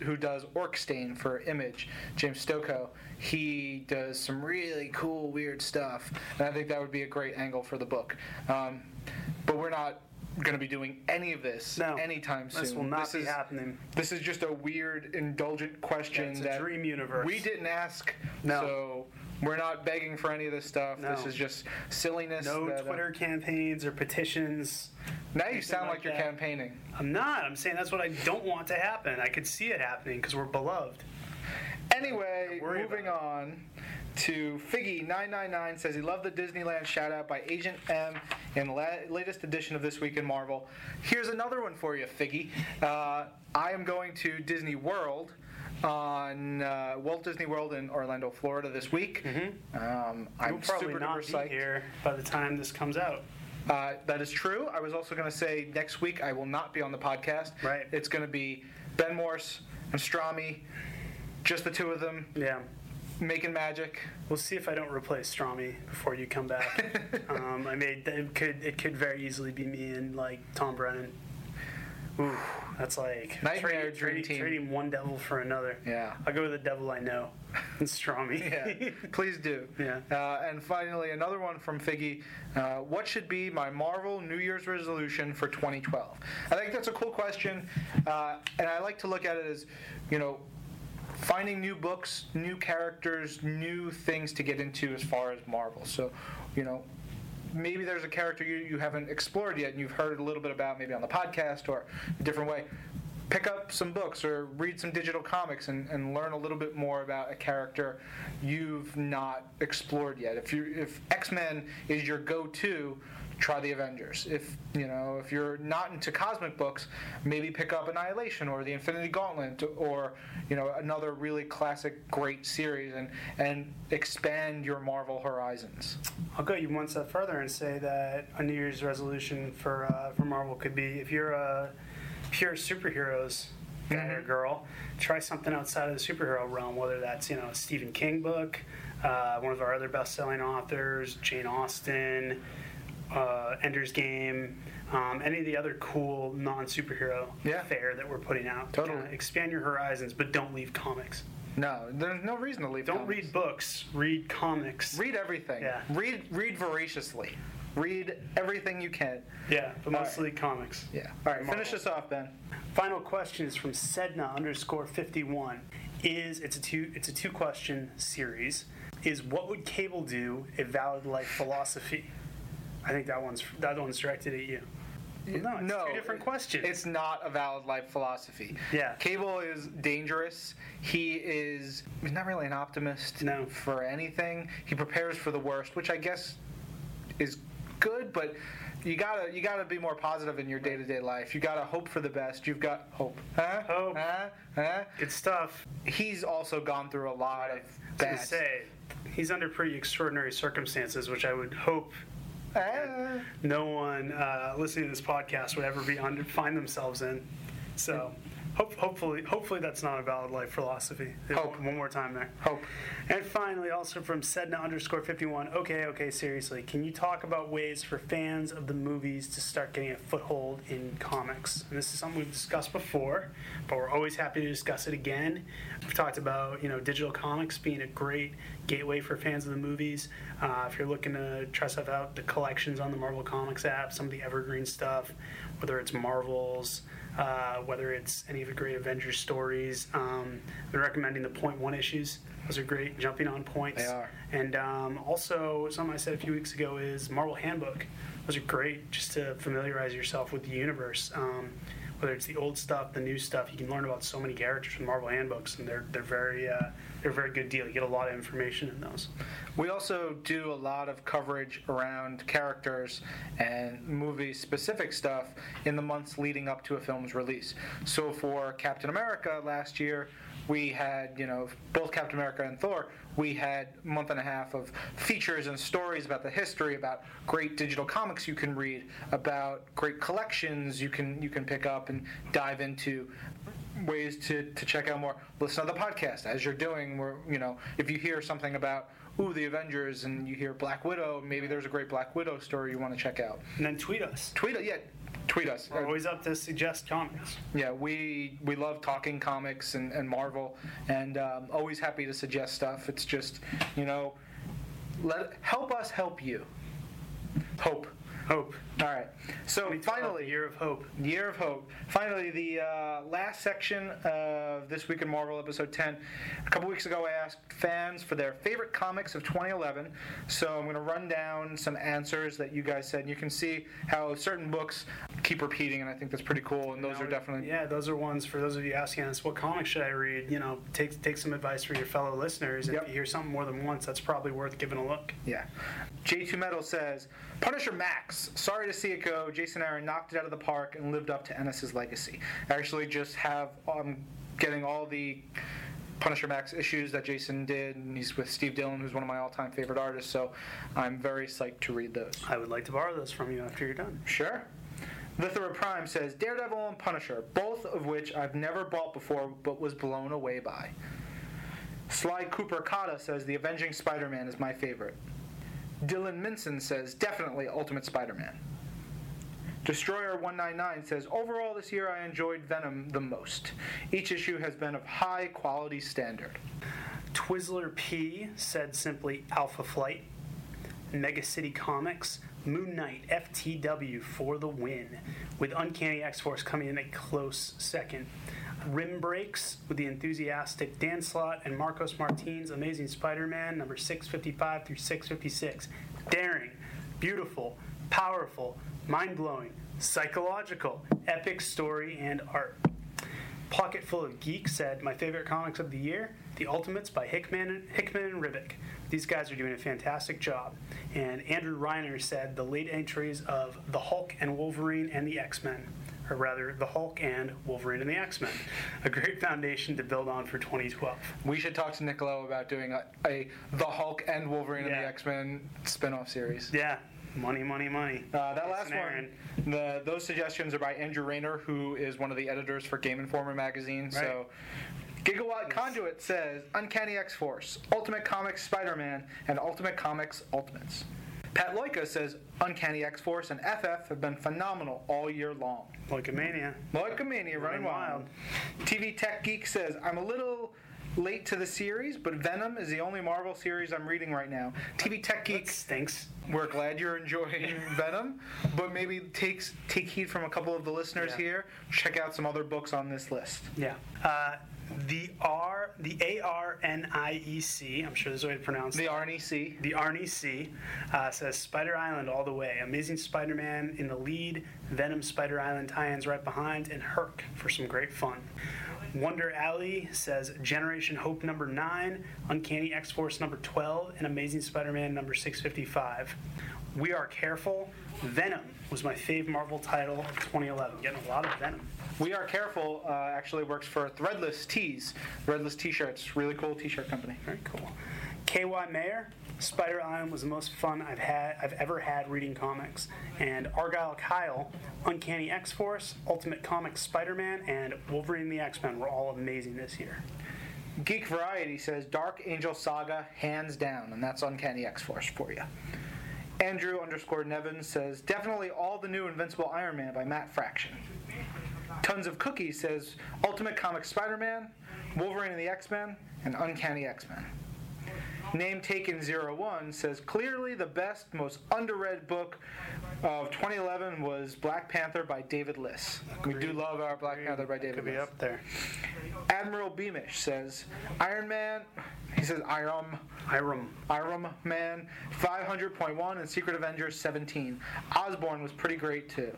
who does Orkstein for Image, James Stokoe. He does some really cool, weird stuff, and I think that would be a great angle for the book. But we're not going to be doing any of this anytime soon. This will not be happening. This is just a weird, indulgent question. It's a dream universe. We didn't ask, so we're not begging for any of this stuff. No. This is just silliness. No Twitter campaigns or petitions. Now you sound like you're campaigning. I'm not. I'm saying that's what I don't want to happen. I could see it happening because we're beloved. Anyway, moving on to Figgy999 says he loved the Disneyland shout-out by Agent M in the latest edition of This Week in Marvel. Here's another one for you, Figgy. I am going to Disney World on Walt Disney World in Orlando, Florida this week. I'm super duper psyched. You'll probably not be here by the time this comes out. That is true. I was also going to say next week I will not be on the podcast. Right. It's going to be Ben Morse and Strami. Just the two of them. Yeah. Making magic. We'll see if I don't replace Strami before you come back. I mean, it could very easily be me and like Tom Brennan. Ooh, that's like nightmare trading one devil for another. Yeah. I'll go with the devil I know. And Strami. Yeah. Please do. Yeah. And finally, another one from Figgy. What should be my Marvel New Year's resolution for 2012? I think that's a cool question, and I like to look at it as, you know, finding new books, new characters, new things to get into as far as Marvel. So, you know, maybe there's a character you haven't explored yet and you've heard a little bit about maybe on the podcast or a different way. Pick up some books or read some digital comics and learn a little bit more about a character you've not explored yet. If X-Men is your go-to, try the Avengers. If you're not into cosmic books, maybe pick up Annihilation or the Infinity Gauntlet or, you know, another really classic great series and expand your Marvel horizons. I'll go you one step further and say that a New Year's resolution for Marvel could be, if you're a pure superheroes guy or girl, try something outside of the superhero realm, whether that's, you know, a Stephen King book, one of our other best-selling authors, Jane Austen, Ender's Game, any of the other cool non-superhero fare that we're putting out. Totally. Expand your horizons, but don't leave comics. No, there's no reason to leave comics. Don't read books. Read comics. Read everything. Yeah. Read voraciously. Read everything you can. Yeah, but mostly comics. Yeah. All right, finish this off, Ben. Final question is from Sedna_51. It's a two-question series. Is What Would Cable Do? A Valid Life Philosophy? I think that one's directed at you. No, it's two different questions. It's not a valid life philosophy. Yeah. Cable is dangerous. He's not really an optimist for anything. He prepares for the worst, which I guess is good, but you gotta be more positive in your day-to-day life. You gotta hope for the best. You've got hope. Huh? Hope. Huh? Good stuff. He's also gone through a lot of bad. I was gonna say, he's under pretty extraordinary circumstances, which I would hope no one listening to this podcast would ever find themselves in. So hopefully that's not a valid life philosophy. Hope. One more time there. Hope. And finally, also from Sedna_51, okay, seriously, can you talk about ways for fans of the movies to start getting a foothold in comics? And this is something we've discussed before, but we're always happy to discuss it again. We've talked about digital comics being a great gateway for fans of the movies. If you're looking to try stuff out, the collections on the Marvel Comics app, some of the evergreen stuff, whether it's Marvel's, whether it's any of the great Avengers stories. I've been recommending the .1 issues. Those are great jumping on points. They are. And also, something I said a few weeks ago is Marvel Handbook. Those are great just to familiarize yourself with the universe. Whether it's the old stuff, the new stuff, you can learn about so many characters from Marvel Handbooks, and they're a very good deal. You get a lot of information in those. We also do a lot of coverage around characters and movie-specific stuff in the months leading up to a film's release. So for Captain America last year, we had, both Captain America and Thor, we had a month and a half of features and stories about the history, about great digital comics you can read, about great collections you can pick up and dive into, ways to check out more. Listen to the podcast as you're doing. Where if you hear something about the Avengers and you hear Black Widow, maybe there's a great Black Widow story you want to check out. And then tweet us. Tweet us. We're always up to suggest comics. Yeah, we love talking comics and Marvel, and always happy to suggest stuff. It's just, help us help you. Hope. All right. So finally, Year of Hope. Finally, the last section of This Week in Marvel, episode 10. A couple weeks ago, I asked fans for their favorite comics of 2011. So I'm going to run down some answers that you guys said. And you can see how certain books keep repeating, and I think that's pretty cool. And those are definitely those are ones for those of you asking us, what comic should I read? Take some advice from your fellow listeners. If you hear something more than once, that's probably worth giving a look. Yeah. J2 Metal says Punisher Max. Sorry to see it go. Jason Aaron knocked it out of the park and lived up to Ennis' legacy. I actually just have getting all the Punisher Max issues that Jason did, and he's with Steve Dillon, who's one of my all-time favorite artists, so I'm very psyched to read those. I would like to borrow those from you after you're done. Sure. Lithera Prime says, Daredevil and Punisher, both of which I've never bought before but was blown away by. Sly Cooper Cotta says, The Avenging Spider-Man is my favorite. Dylan Minson says, definitely Ultimate Spider-Man. Destroyer199 says, overall this year I enjoyed Venom the most. Each issue has been of high quality standard. Twizzler P said simply Alpha Flight. Mega City Comics, Moon Knight FTW for the win, with Uncanny X-Force coming in a close second. Rim Breaks with the enthusiastic Dan Slott and Marcos Martin's Amazing Spider-Man number 655 through 656. Daring, beautiful, powerful, mind-blowing, psychological, epic story and art. Pocket Full of Geek said, my favorite comics of the year, The Ultimates by Hickman and Ribic. These guys are doing a fantastic job. And Andrew Reiner said, the late entries of The Hulk and Wolverine and the X-Men. Or rather, The Hulk and Wolverine and the X-Men. A great foundation to build on for 2012. We should talk to Nick Lowe about doing a The Hulk and Wolverine and the X-Men spin-off series. Yeah. Money. That last one, those suggestions are by Andrew Rayner, who is one of the editors for Game Informer magazine. Right. So Gigawatt Conduit says, Uncanny X-Force, Ultimate Comics Spider-Man, and Ultimate Comics Ultimates. Pat Loika says, Uncanny X-Force and FF have been phenomenal all year long. Loikamania. Loikamania, running wild. TV Tech Geek says, I'm a little late to the series, but Venom is the only Marvel series I'm reading right now. TV Tech Geek, that stinks. We're glad you're enjoying Venom, but maybe take heed from a couple of the listeners here. Check out some other books on this list. Yeah. The ARNIEC, I'm sure there's a way to pronounce it. The RNEC. The RNEC says Spider Island all the way. Amazing Spider-Man in the lead, Venom Spider Island tie-ins right behind, and Herc for some great fun. Wonder Alley says Generation Hope number 9, Uncanny X-Force number 12, and Amazing Spider-Man number 655. We Are Careful. Venom was my fave Marvel title of 2011. Getting a lot of Venom. We Are Careful actually works for Threadless Tees. Threadless T-shirts. Really cool T-shirt company. Very cool. K.Y. Mayer. Spider Island was the most fun I've ever had reading comics. And Argyle Kyle, Uncanny X-Force, Ultimate Comics Spider-Man, and Wolverine and the X-Men were all amazing this year. Geek Variety says Dark Angel Saga, hands down, and that's Uncanny X-Force for you. Andrew _ Nevin says, definitely all the new Invincible Iron Man by Matt Fraction. Tons of Cookies says, Ultimate Comics Spider-Man, Wolverine and the X-Men, and Uncanny X-Men. Name Taken 01 says, clearly the best, most underread book of 2011 was Black Panther by David Liss. Agreed. We do love our Black Panther by David Liss. Could be up there. Admiral Beamish says, Iron Man, he says Iron Man 500.1 and Secret Avengers 17. Osborn was pretty great too.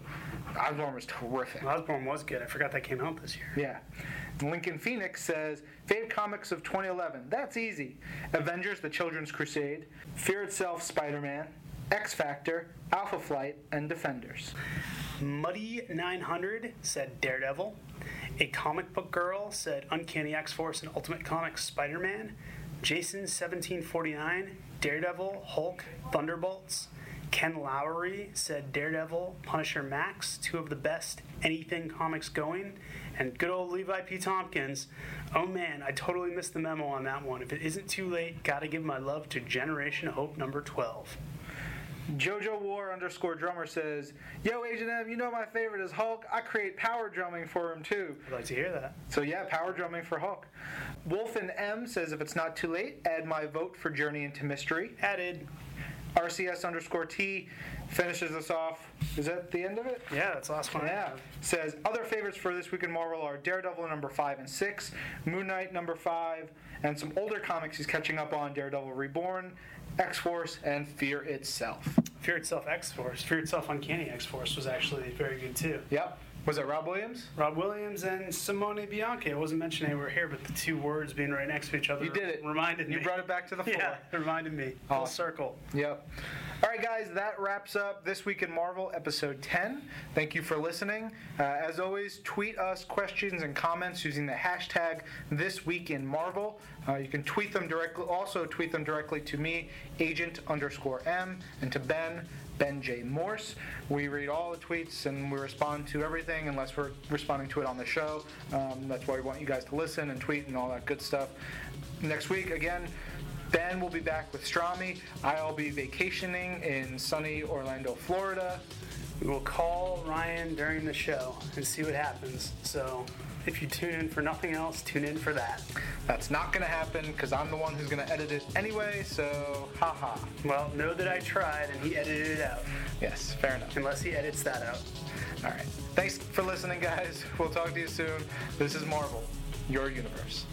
Osborn was terrific. Osborn was good. I forgot that came out this year. Yeah. Lincoln Phoenix says, fave comics of 2011. That's easy. Avengers, The Children's Crusade, Fear Itself, Spider-Man, X-Factor, Alpha Flight, and Defenders. Muddy900 said Daredevil. A Comic Book Girl said Uncanny X-Force and Ultimate Comics Spider-Man. Jason1749, Daredevil, Hulk, Thunderbolts. Ken Lowry said Daredevil, Punisher Max, two of the best anything comics going. And good old Levi P. Tompkins, oh man, I totally missed the memo on that one. If it isn't too late, gotta give my love to Generation Hope number 12. Jojo War _ Drummer says, yo, Agent M, you know my favorite is Hulk. I create power drumming for him, too. I'd like to hear that. So, yeah, power drumming for Hulk. Wolf and M says, if it's not too late, add my vote for Journey into Mystery. Added. RCS _ T finishes us off. Is that the end of it? Yeah, that's the last one. Yeah. Says, other favorites for this week in Marvel are Daredevil number 5 and 6, Moon Knight number 5, and some older comics he's catching up on, Daredevil Reborn, X-Force, and Fear Itself. Fear Itself, X-Force. Fear Itself, Uncanny X-Force was actually very good, too. Yep. Was that Rob Williams? Rob Williams and Simone Bianchi. I wasn't mentioning they were here, but the two words being right next to each other. You did it. Reminded me. You brought it back to the floor. Yeah, it reminded me. Full circle. Yep. All right, guys, that wraps up This Week in Marvel, Episode 10. Thank you for listening. As always, tweet us questions and comments using the hashtag ThisWeekInMarvel. You can tweet them directly. Also tweet them directly to me, Agent _ M, and to Ben J. Morse. We read all the tweets and we respond to everything unless we're responding to it on the show. That's why we want you guys to listen and tweet and all that good stuff. Next week, again, Ben will be back with Strami. I'll be vacationing in sunny Orlando, Florida. We will call Ryan during the show and see what happens. So if you tune in for nothing else, tune in for that. That's not going to happen because I'm the one who's going to edit it anyway, so haha. Well, know that I tried and he edited it out. Yes, fair enough. Unless he edits that out. All right. Thanks for listening, guys. We'll talk to you soon. This is Marvel, your universe.